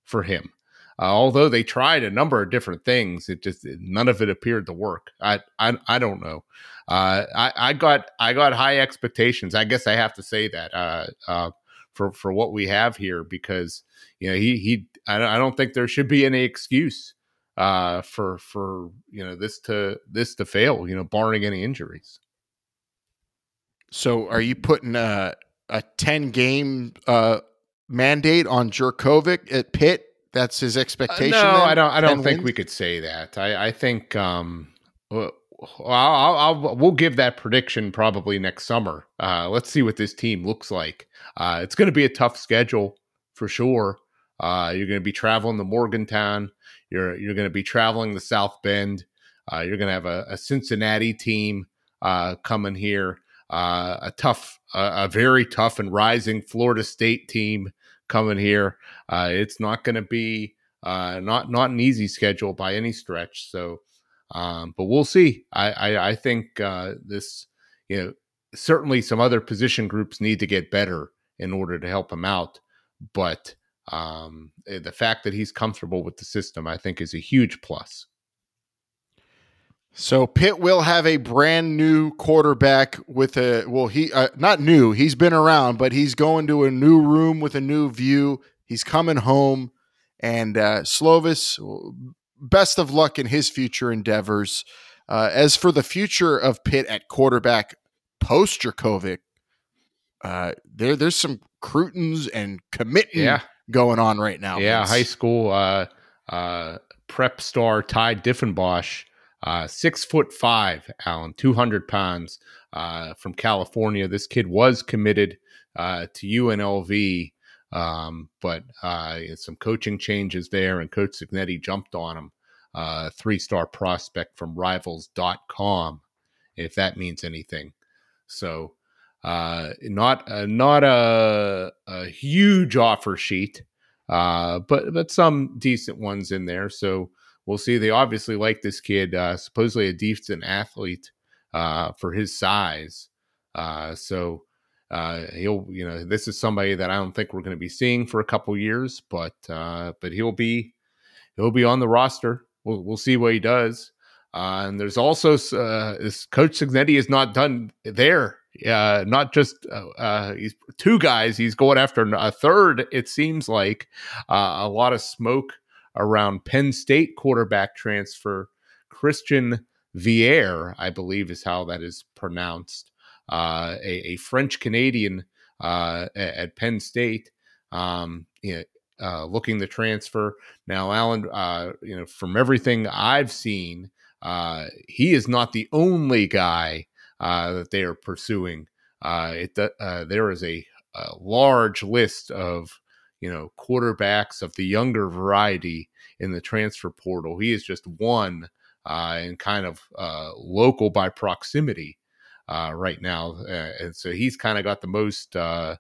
for him. Although they tried a number of different things, it just none of it appeared to work. I don't know. I got high expectations. I guess I have to say that. For what we have here, because I don't think there should be any excuse for this to fail, barring any injuries. So are you putting a 10-game mandate on Jurkovic at Pitt? That's his expectation? No, then? I don't think we could say that. I think we'll give that prediction probably next summer. Let's see what this team looks like. It's going to be a tough schedule for sure. You're going to be traveling to Morgantown. You're going to be traveling the South Bend. You're going to have a Cincinnati team coming here. A very tough and rising Florida State team coming here. It's not going to be not an easy schedule by any stretch. So. But we'll see. I think this, certainly some other position groups need to get better in order to help him out. But the fact that he's comfortable with the system, I think, is a huge plus. So Pitt will have a brand new quarterback with not new, he's been around, but he's going to a new room with a new view. He's coming home, and Slovis, best of luck in his future endeavors. As for the future of Pitt at quarterback post Jurkovic, there's some croutons and committing going on right now. Yeah, Vince. High school prep star Ty Diffenbosch, 6'5", Alan, 200 pounds, from California. This kid was committed to UNLV. But some coaching changes there, and Coach Cignetti jumped on him, 3-star prospect from rivals.com, if that means anything. So, not a huge offer sheet, but some decent ones in there. So we'll see. They obviously like this kid, supposedly a decent athlete, for his size. This is somebody that I don't think we're going to be seeing for a couple years, but he'll be on the roster. We'll see what he does. And there's also Coach Cignetti is not done there. He's two guys. He's going after a third. It seems like a lot of smoke around Penn State quarterback transfer Christian Vier, I believe is how that is pronounced. A French Canadian at Penn State, looking to transfer. Now, Alan, from everything I've seen, he is not the only guy that they are pursuing. There is a large list of, quarterbacks of the younger variety in the transfer portal. He is just one and kind of local by proximity right now. And so he's kind of got the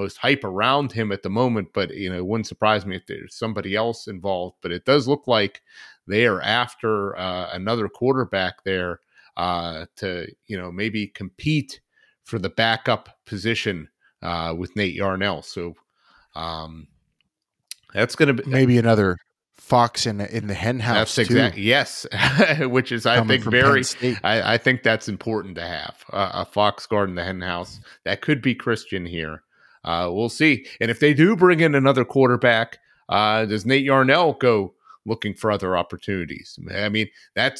most hype around him at the moment, but, it wouldn't surprise me if there's somebody else involved. But it does look like they are after another quarterback there to, maybe compete for the backup position with Nate Yarnell. So that's going to be maybe another fox in the hen house. That's exactly, yes. Which is, I think, very, I think that's important to have a fox guard in the hen house. That could be Christian here. We'll see. And if they do bring in another quarterback, does Nate Yarnell go looking for other opportunities? I mean, that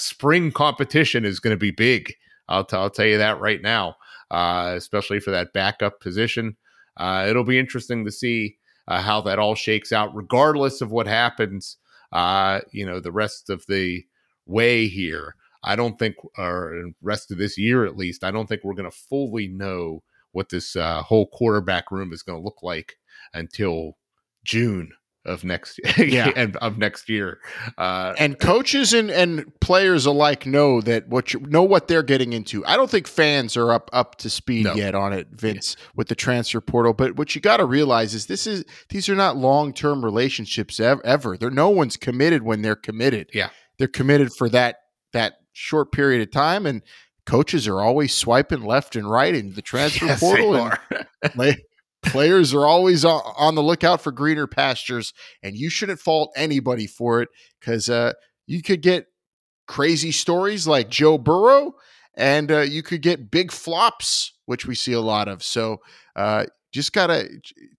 spring competition is going to be big. I'll tell you that right now, especially for that backup position. It'll be interesting to see how that all shakes out, regardless of what happens, the rest of the way here. I don't think, or rest of this year at least, I don't think we're going to fully know what this whole quarterback room is going to look like until June of next year. And coaches and players alike know that what they're getting into. I don't think fans are up to speed yet on it, Vince, with the transfer portal. But what you got to realize is these are not long-term relationships ever. No one's committed when they're committed. Yeah, they're committed for that short period of time, and coaches are always swiping left and right into the transfer portal. Players are always on the lookout for greener pastures, and you shouldn't fault anybody for it, because you could get crazy stories like Joe Burrow, and you could get big flops, which we see a lot of. So just got to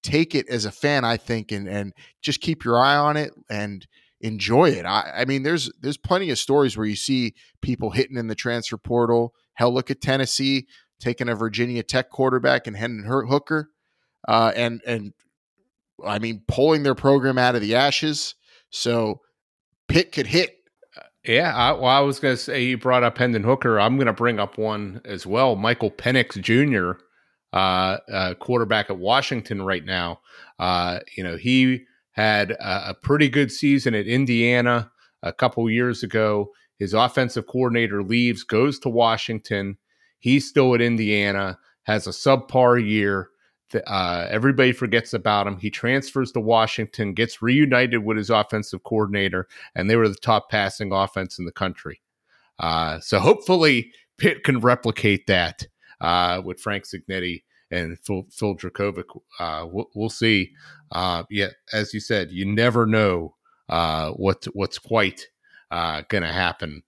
take it as a fan, I think, and just keep your eye on it and enjoy it. I mean, there's plenty of stories where you see people hitting in the transfer portal. Hell, look at Tennessee taking a Virginia Tech quarterback and Hendon Hooker. I mean, pulling their program out of the ashes. So Pitt could hit. Yeah. I was going to say, you brought up Hendon Hooker. I'm going to bring up one as well. Michael Penix Jr., quarterback at Washington right now. He had a pretty good season at Indiana a couple years ago. His offensive coordinator leaves, goes to Washington. He's still at Indiana, has a subpar year. Everybody forgets about him. He transfers to Washington, gets reunited with his offensive coordinator, and they were the top passing offense in the country. So hopefully Pitt can replicate that with Frank Cignetti and Phil Jurkovic. We'll see. As you said, you never know what's quite going to happen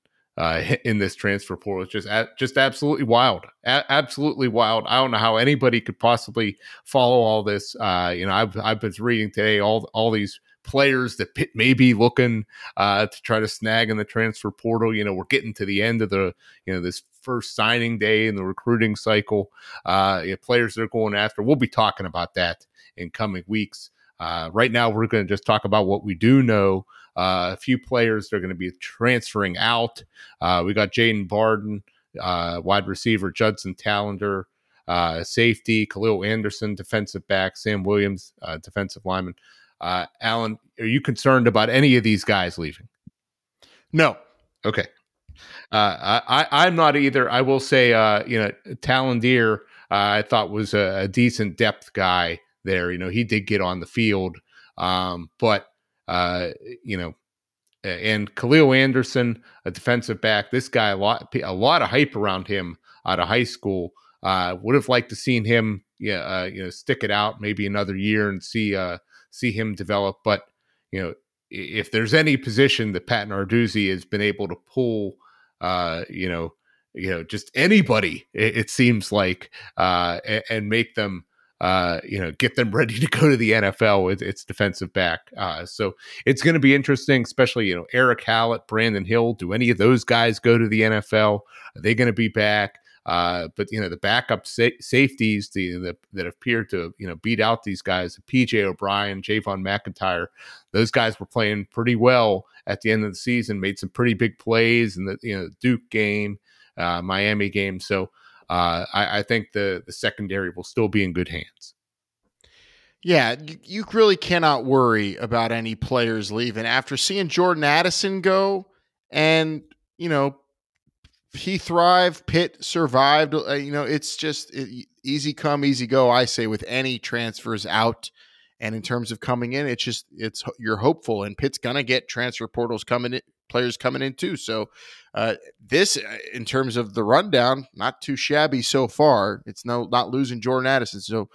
in this transfer portal. It's just absolutely wild. Absolutely wild. I don't know how anybody could possibly follow all this. I've been reading today all these players that Pitt may be looking to try to snag in the transfer portal. We're getting to the end of the this first signing day in the recruiting cycle. Players they're going after. We'll be talking about that in coming weeks. Right now, we're going to just talk about what we do know. A few players they're going to be transferring out. We got Jaden Barden, wide receiver, Judson Tallandier, safety, Khalil Anderson, defensive back, Sam Williams, defensive lineman. Alan, are you concerned about any of these guys leaving? No. Okay. I'm not either. I will say, Tallandier, I thought was a decent depth guy there. He did get on the field, but and Khalil Anderson, a defensive back, this guy, a lot of hype around him out of high school. Would have liked to seen him, stick it out maybe another year and see him develop. But if there's any position that Pat Narduzzi has been able to pull, just anybody, it seems like, and make them. Get them ready to go to the NFL with its defensive back. So it's going to be interesting, especially, Eric Hallett, Brandon Hill. Do any of those guys go to the NFL? Are they going to be back? But, you know, the backup safeties that appear to, you know, beat out these guys, P.J. O'Brien, Javon McIntyre, those guys were playing pretty well at the end of the season, made some pretty big plays in the, you know, Duke game, Miami game. So I think the secondary will still be in good hands. Yeah, you really cannot worry about any players leaving. After seeing Jordan Addison go and, you know, he thrived, Pitt survived, you know, it's just easy come, easy go, I say, with any transfers out. And in terms of coming in, it's just, it's, you're hopeful, and Pitt's going to get transfer portals coming in, players coming in too. So this, in terms of the rundown, not too shabby so far. It's not losing Jordan Addison. So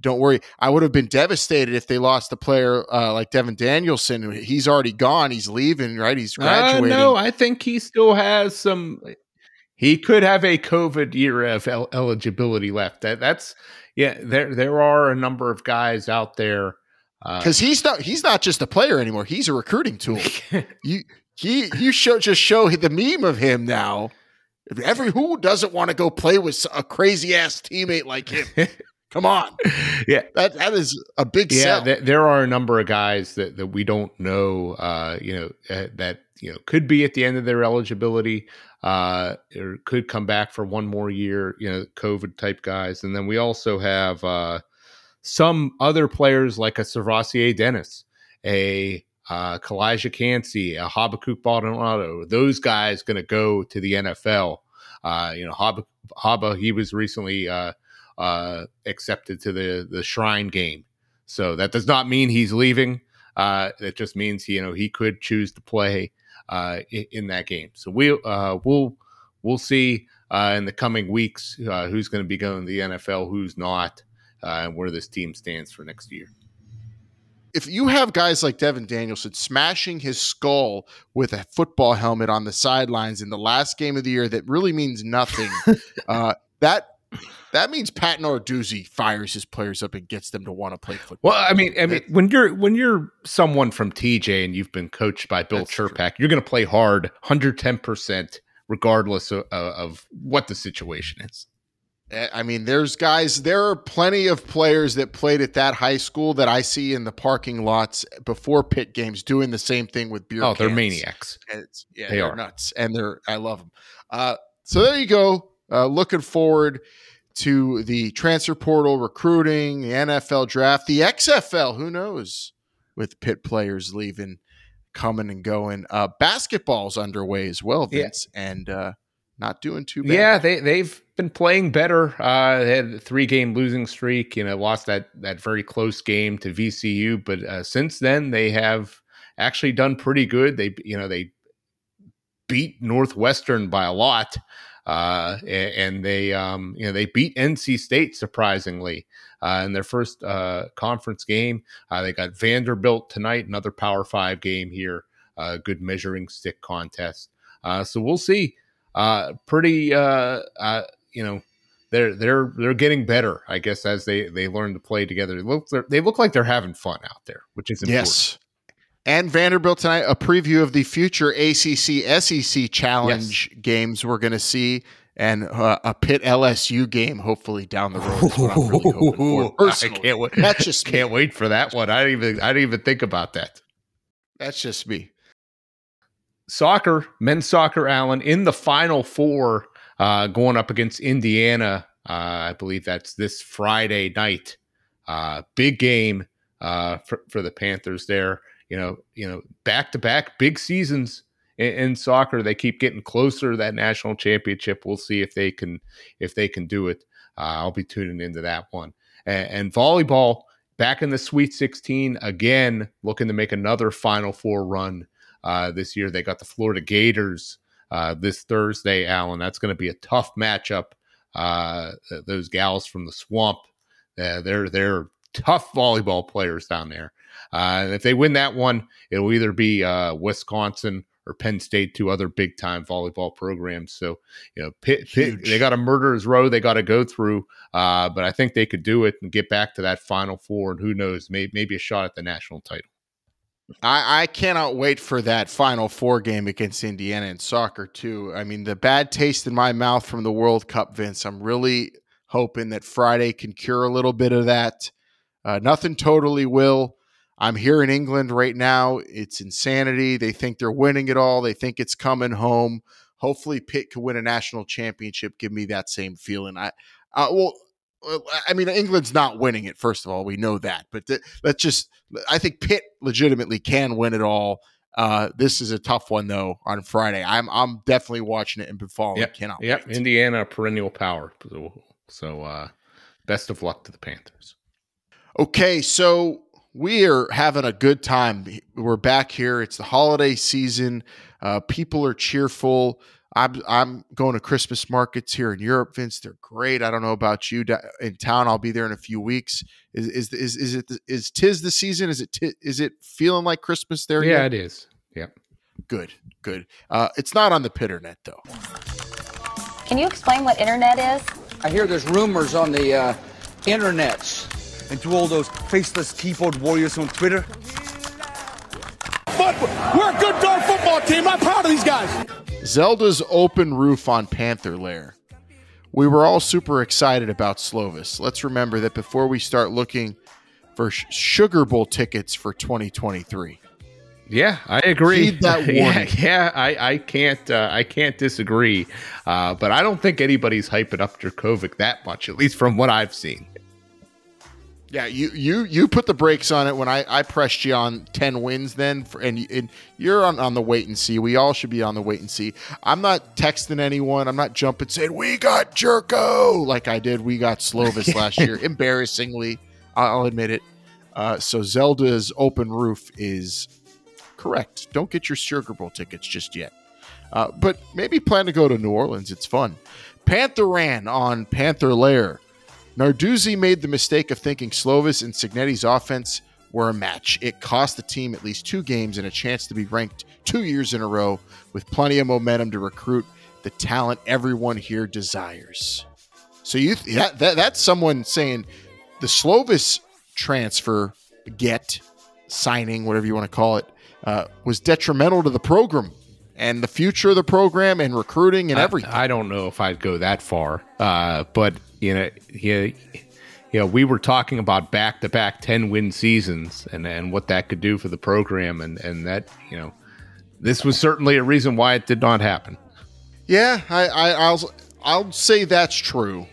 don't worry. I would have been devastated if they lost a player like Devin Danielson. He's already gone. He's leaving, right? He's graduating. No, I think he still has some. He could have a COVID year of eligibility left. That's yeah. There are a number of guys out there because he's not just a player anymore. He's a recruiting tool. you show the meme of him now. Who doesn't want to go play with a crazy ass teammate like him? Come on. Yeah. That is a big sell. There are a number of guys that we don't know, that, you know, could be at the end of their eligibility, or could come back for one more year, you know, COVID type guys. And then we also have some other players like a Servassier Dennis, a Calijah Kancey, a Habakuk Baldonado. Those guys going to go to the NFL. Haba, he was recently accepted to the Shrine game. So that does not mean he's leaving. It just means, you know, he could choose to play in that game. So we'll see in the coming weeks who's going to be going to the NFL, who's not, and where this team stands for next year. If you have guys like Devin Danielson smashing his skull with a football helmet on the sidelines in the last game of the year, that really means nothing. That means Pat Narduzzi fires his players up and gets them to want to play football. Well, I mean, when you're someone from TJ and you've been coached by Bill Chirpak, you're going to play hard, 110%, regardless of what the situation is. I mean, there are plenty of players that played at that high school that I see in the parking lots before Pitt games doing the same thing with beer cans. They're maniacs. They're nuts, and I love them. So there you go. Looking forward to the transfer portal, recruiting, the NFL draft, the XFL. Who knows with Pitt players leaving, coming and going. Basketball's underway as well, Vince, and not doing too bad. Yeah, they've been playing better. They had a 3-game losing streak. You know, lost that very close game to VCU, but since then they have actually done pretty good. They beat Northwestern by a lot. And they beat NC State surprisingly in their first conference game. They got Vanderbilt tonight, another Power 5 game here, good measuring stick contest. So we'll see. They're getting better, I guess, as they learn to play together. They look like they're having fun out there, which is important. Yes. And Vanderbilt tonight, a preview of the future ACC-SEC challenge games we're going to see, and a Pitt-LSU game hopefully down the road. I'm really hoping for. I can't wait. That's just can't wait for that one. I didn't even think about that. That's just me. Soccer, men's soccer, Allen, in the Final Four, going up against Indiana. I believe that's this Friday night. Big game for the Panthers there. You know, back-to-back big seasons in soccer. They keep getting closer to that national championship. We'll see if they can do it. I'll be tuning into that one. And volleyball back in the Sweet 16 again, looking to make another Final Four run this year. They got the Florida Gators this Thursday, Alan. That's going to be a tough matchup. Those gals from the Swamp, they're tough volleyball players down there. And if they win that one, it'll either be Wisconsin or Penn State, two other big-time volleyball programs. So, you know, Pitt, they got a murderer's row they got to go through, but I think they could do it and get back to that Final Four, and who knows, maybe a shot at the national title. I cannot wait for that Final Four game against Indiana in soccer, too. I mean, the bad taste in my mouth from the World Cup, Vince, I'm really hoping that Friday can cure a little bit of that. Nothing totally will. I'm here in England right now. It's insanity. They think they're winning it all. They think it's coming home. Hopefully Pitt can win a national championship. Give me that same feeling. I mean, England's not winning it, first of all. We know that. But I think Pitt legitimately can win it all. This is a tough one, though, on Friday. I'm definitely watching it and been following. Yep. Indiana, perennial power. So best of luck to the Panthers. Okay, so we are having a good time. We're back here. It's the holiday season. People are cheerful. I'm going to Christmas markets here in Europe, Vince. They're great. I don't know about you in town. I'll be there in a few weeks. Is it 'tis the season? Is it feeling like Christmas there? Yeah, yet? It is. Yeah. Good. It's not on the Pitternet though. Can you explain what internet is? I hear there's rumors on the internets, and to all those faceless keyboard warriors on Twitter. But we're a good darn football team. I'm proud of these guys. Zelda's open roof on Panther Lair. We were all super excited about Slovis. Let's remember that before we start looking for Sugar Bowl tickets for 2023. Yeah, I agree. Heed that warning. I can't disagree. But I don't think anybody's hyping up Jurkovic that much, at least from what I've seen. Yeah, you put the brakes on it when I pressed you on 10 wins then, and you're on the wait and see. We all should be on the wait and see. I'm not texting anyone. I'm not jumping saying, we got Jurko, like I did. We got Slovis last year, embarrassingly. I'll admit it. So Zelda's open roof is correct. Don't get your Sugar Bowl tickets just yet. But maybe plan to go to New Orleans. It's fun. Panther ran on Panther Lair. Narduzzi made the mistake of thinking Slovis and Cignetti's offense were a match. It cost the team at least two games and a chance to be ranked 2 years in a row with plenty of momentum to recruit the talent everyone here desires. So that's someone saying the Slovis transfer, signing, whatever you want to call it, was detrimental to the program and the future of the program and recruiting and everything. I don't know if I'd go that far, but... You know, we were talking about back-to-back 10-win seasons and what that could do for the program, and that, you know, this was certainly a reason why it did not happen. Yeah, I'll say that's true.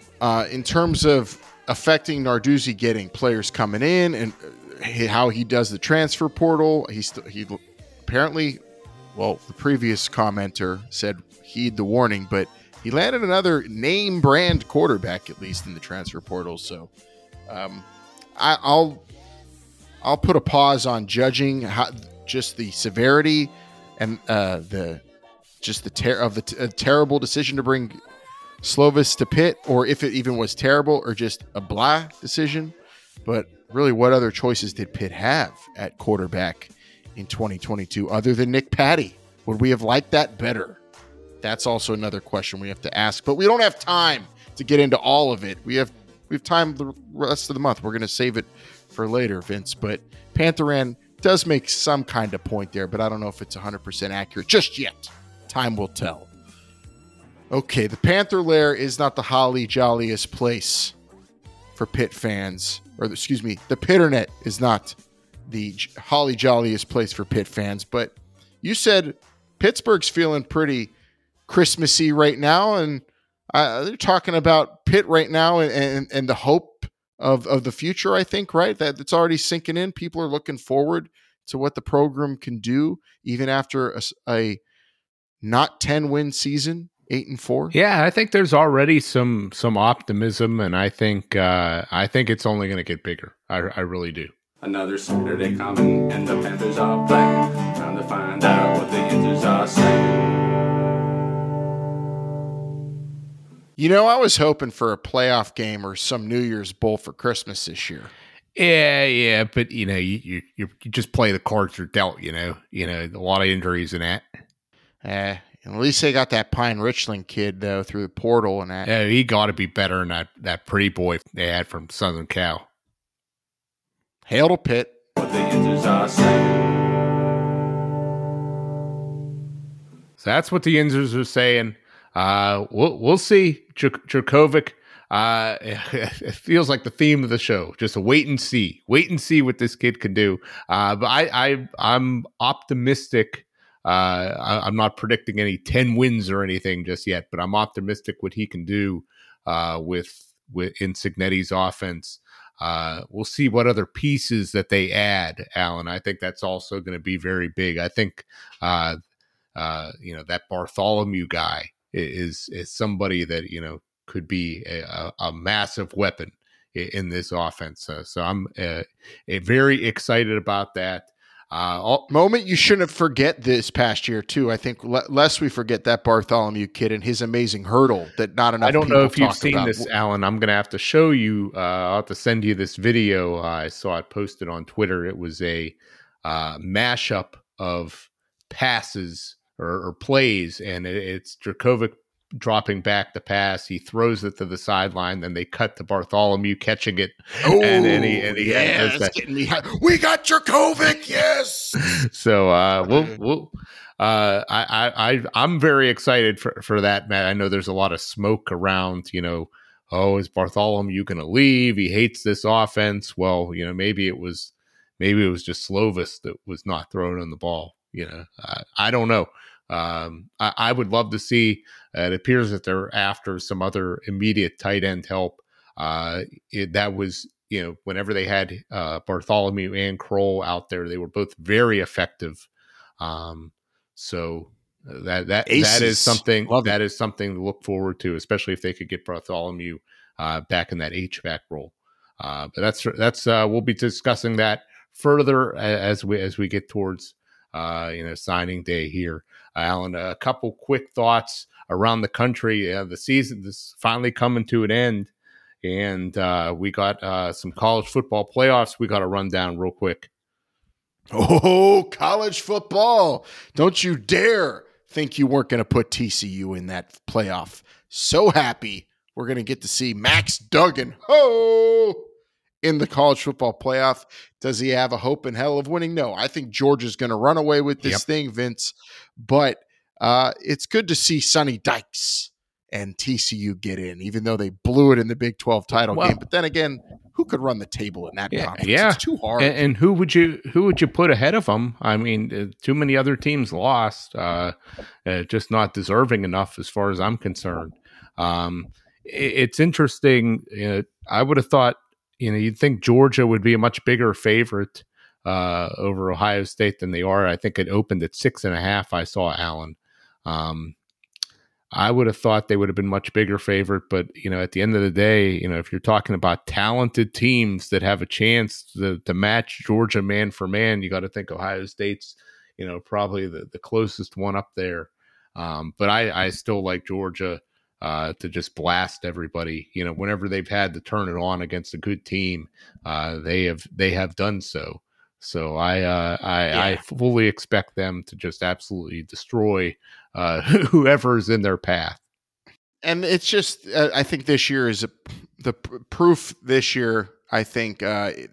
In terms of affecting Narduzzi getting players coming in and how he does the transfer portal, he apparently, well, the previous commenter said heed the warning, but he landed another name brand quarterback, at least in the transfer portal. So I'll put a pause on judging just the severity and the terrible decision to bring Slovis to Pitt, or if it even was terrible or just a blah decision. But really, what other choices did Pitt have at quarterback in 2022 other than Nick Patty? Would we have liked that better? That's also another question we have to ask, but we don't have time to get into all of it. We have time the rest of the month. We're going to save it for later, Vince. But Pantheran does make some kind of point there, but I don't know if it's 100% accurate just yet. Time will tell. Okay, the Panther Lair is not the holly jolliest place for Pitt fans, the Pitternet is not the holly jolliest place for Pitt fans. But you said Pittsburgh's feeling pretty Christmassy right now, and they're talking about Pitt right now and the hope of the future, I think, right? That's already sinking in. People are looking forward to what the program can do, even after a not 10-win season, 8-4. Yeah, I think there's already some optimism, and I think it's only going to get bigger. I really do. Another Saturday coming, and the Panthers are playing, trying to find out what the answers are saying. You know, I was hoping for a playoff game or some New Year's Bowl for Christmas this year. Yeah, but you know, you just play the cards you're dealt. You know, a lot of injuries in that. At least they got that Pine Richland kid though through the portal and that. Yeah, he got to be better than that pretty boy they had from Southern Cal. Hail to Pitt. What the answers are saying. So that's what the Insers are saying. We'll see. Jurkovic. It feels like the theme of the show, just a wait and see what this kid can do. But I'm optimistic. I'm not predicting any 10 wins or anything just yet, but I'm optimistic what he can do with in Cignetti's offense. We'll see what other pieces that they add, Alan. I think that's also going to be very big. I think that Bartholomew guy is somebody that, could be a massive weapon in this offense. So I'm very excited about that. Moment you shouldn't forget this past year too. I think lest we forget that Bartholomew kid and his amazing hurdle that not enough. I don't know if you've seen this, Alan. I'm going to have to show you. I'll have to send you this video. I saw it posted on Twitter. It was a mashup of passes or plays, and it's Jurkovic dropping back the pass. He throws it to the sideline. Then they cut to Bartholomew catching it. Oh, and he does that. Getting me hot. We got Jurkovic. Yes. So I'm very excited for that, Matt. I know there's a lot of smoke around, is Bartholomew going to leave? He hates this offense. Well, maybe it was just Slovis that was not throwing on the ball. I don't know. I would love to see. It appears that they're after some other immediate tight end help. Whenever they had Bartholomew and Kroll out there, they were both very effective. So that is something. Love that it. Is something to look forward to, especially if they could get Bartholomew back in that HVAC role. But that's we'll be discussing that further as we get towards signing day here. Alan, a couple quick thoughts around the country. The season is finally coming to an end, and we got some college football playoffs. We got to run down real quick. Oh, college football. Don't you dare think you weren't going to put TCU in that playoff. So happy we're going to get to see Max Duggan. Oh! In the college football playoff. Does he have a hope in hell of winning? No, I think Georgia's going to run away with this thing, Vince. But it's good to see Sonny Dykes and TCU get in, even though they blew it in the Big 12 title game. But then again, who could run the table in that conference? Yeah. It's too hard. And who would you put ahead of them? I mean, too many other teams lost, just not deserving enough as far as I'm concerned. It's interesting. I would have thought, you'd think Georgia would be a much bigger favorite over Ohio State than they are. I think it opened at 6.5. I saw, Alan. I would have thought they would have been much bigger favorite, but at the end of the day, if you're talking about talented teams that have a chance to match Georgia man for man, you got to think Ohio State's, probably the closest one up there. But I still like Georgia. To just blast everybody, whenever they've had to turn it on against a good team, they have done so. So I fully expect them to just absolutely destroy whoever's in their path. And it's just, I think this year is the proof. This year, I think, it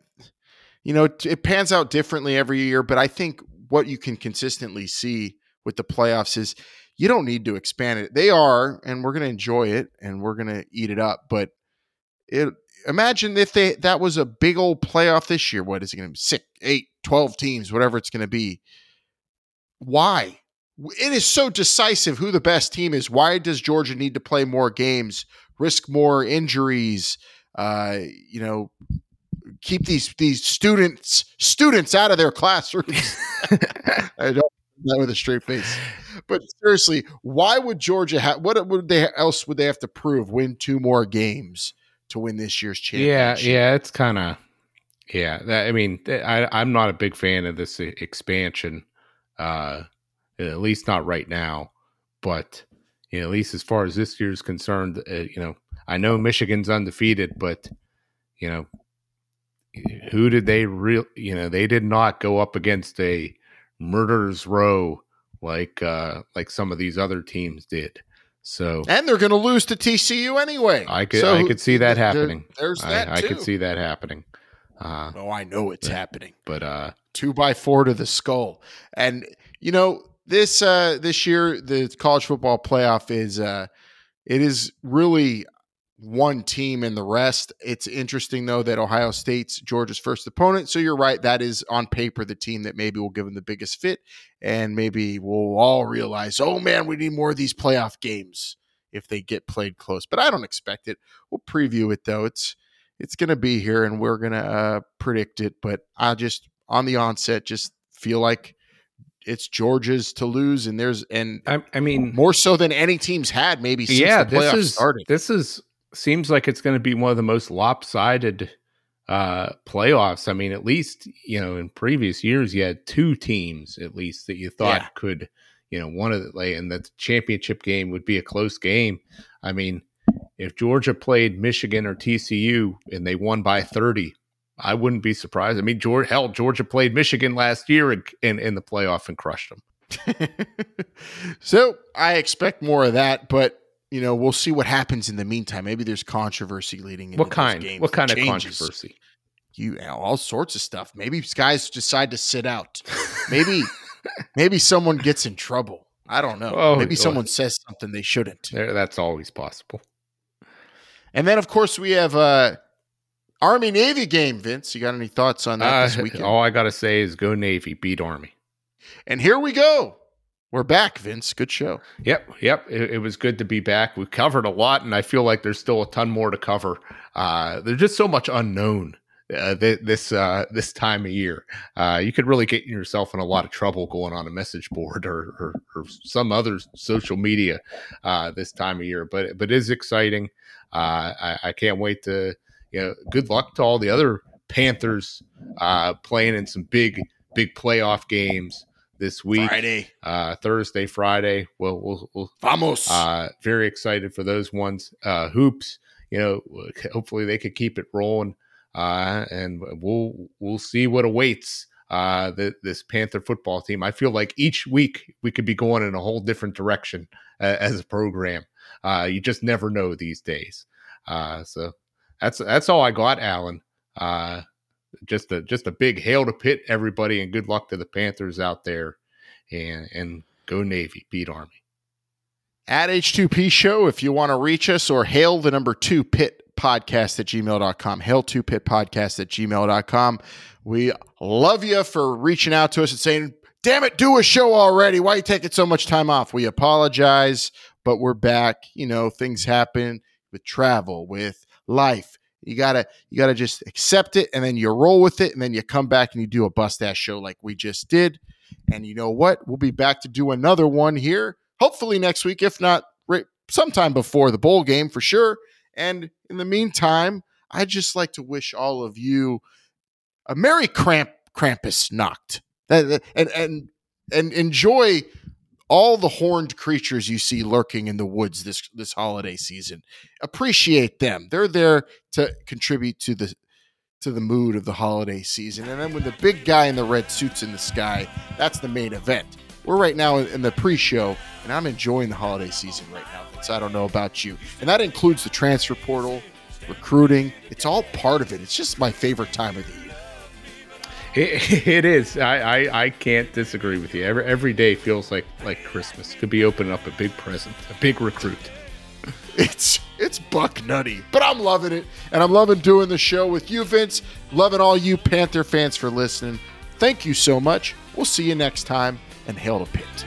pans out differently every year. But I think what you can consistently see with the playoffs is, you don't need to expand it. They are, and we're going to enjoy it, and we're going to eat it up. But imagine if that was a big old playoff this year. What is it going to be? 6, 8, 12 teams, whatever it's going to be. Why? It is so decisive who the best team is. Why does Georgia need to play more games, risk more injuries, keep these students out of their classrooms? I don't. Not with a straight face, but seriously, why would Georgia have? What would they else would they have to prove? Win 2 more games to win this year's championship? Yeah, it's kind of I'm not a big fan of this expansion, at least not right now. But at least as far as this year's concerned, I know Michigan's undefeated, but who did they really? They did not go up against a murderers row like some of these other teams did. So, and they're going to lose to TCU anyway. I could see that happening. I could see that happening. I know it's happening. But 2 by 4 to the skull, and This year, the college football playoff is it is really one team and the rest. It's interesting, though, that Ohio State's Georgia's first opponent. So you're right. That is on paper the team that maybe will give them the biggest fit. And maybe we'll all realize, oh, man, we need more of these playoff games if they get played close. But I don't expect it. We'll preview it, though. It's going to be here, and we're going to predict it. But I just, on the onset, just feel like it's Georgia's to lose, and I mean more so than any team's had maybe since the playoffs started. Seems like it's going to be one of the most lopsided playoffs. I mean, at least, you know, in previous years you had two teams at least that you thought could, you know, one of the, like, and the championship game would be a close game. I mean, if Georgia played Michigan or TCU and they won by 30, I wouldn't be surprised. I mean, Georgia played Michigan last year in the playoff and crushed them. So I expect more of that, but you know, we'll see what happens in the meantime. Maybe there's controversy leading into those games. What kind of controversy? You know, all sorts of stuff. Maybe guys decide to sit out. Maybe someone gets in trouble. I don't know. Oh, maybe someone says something they shouldn't. That's always possible. And then, of course, we have Army-Navy game, Vince. You got any thoughts on that this weekend? All I got to say is go Navy, beat Army. And here we go. We're back, Vince. Good show. Yep. It was good to be back. We covered a lot, and I feel like there's still a ton more to cover. There's just so much unknown this time of year. You could really get yourself in a lot of trouble going on a message board or some other social media this time of year. But it is exciting. I can't wait to. You know, good luck to all the other Panthers playing in some big playoff games this week. Thursday, Friday. We'll vamos. Very excited for those ones. Hoops. You know, hopefully they could keep it rolling, and we'll see what awaits this Panther football team. I feel like each week we could be going in a whole different direction as a program. You just never know these days. So. That's all I got, Alan. Just a big hail to Pitt, everybody, and good luck to the Panthers out there. And go Navy, beat Army. At H2P Show, if you want to reach us, or hail the number 2 Pitt podcast at gmail.com. Hail to Pitt podcast at gmail.com. We love you for reaching out to us and saying, damn it, do a show already. Why are you taking so much time off? We apologize, but we're back. You know, things happen with travel, with life. You gotta just accept it, and then you roll with it, and then you come back and you do a bust ass show like we just did. And you know what? We'll be back to do another one here, hopefully next week, if not sometime before the bowl game for sure. And in the meantime, I'd just like to wish all of you a merry Krampusnacht and enjoy all the horned creatures you see lurking in the woods this holiday season. Appreciate them. They're there to contribute to the mood of the holiday season. And then with the big guy in the red suits in the sky, that's the main event. We're right now in the pre-show, and I'm enjoying the holiday season right now. Vince, I don't know about you. And that includes the transfer portal, recruiting. It's all part of it. It's just my favorite time of the year. It is. I can't disagree with you. Every day feels like Christmas. Could be opening up a big present, a big recruit. It's buck nutty, but I'm loving it, and I'm loving doing the show with you, Vince. Loving all you Panther fans for listening. Thank you so much. We'll see you next time, and hail to Pitt.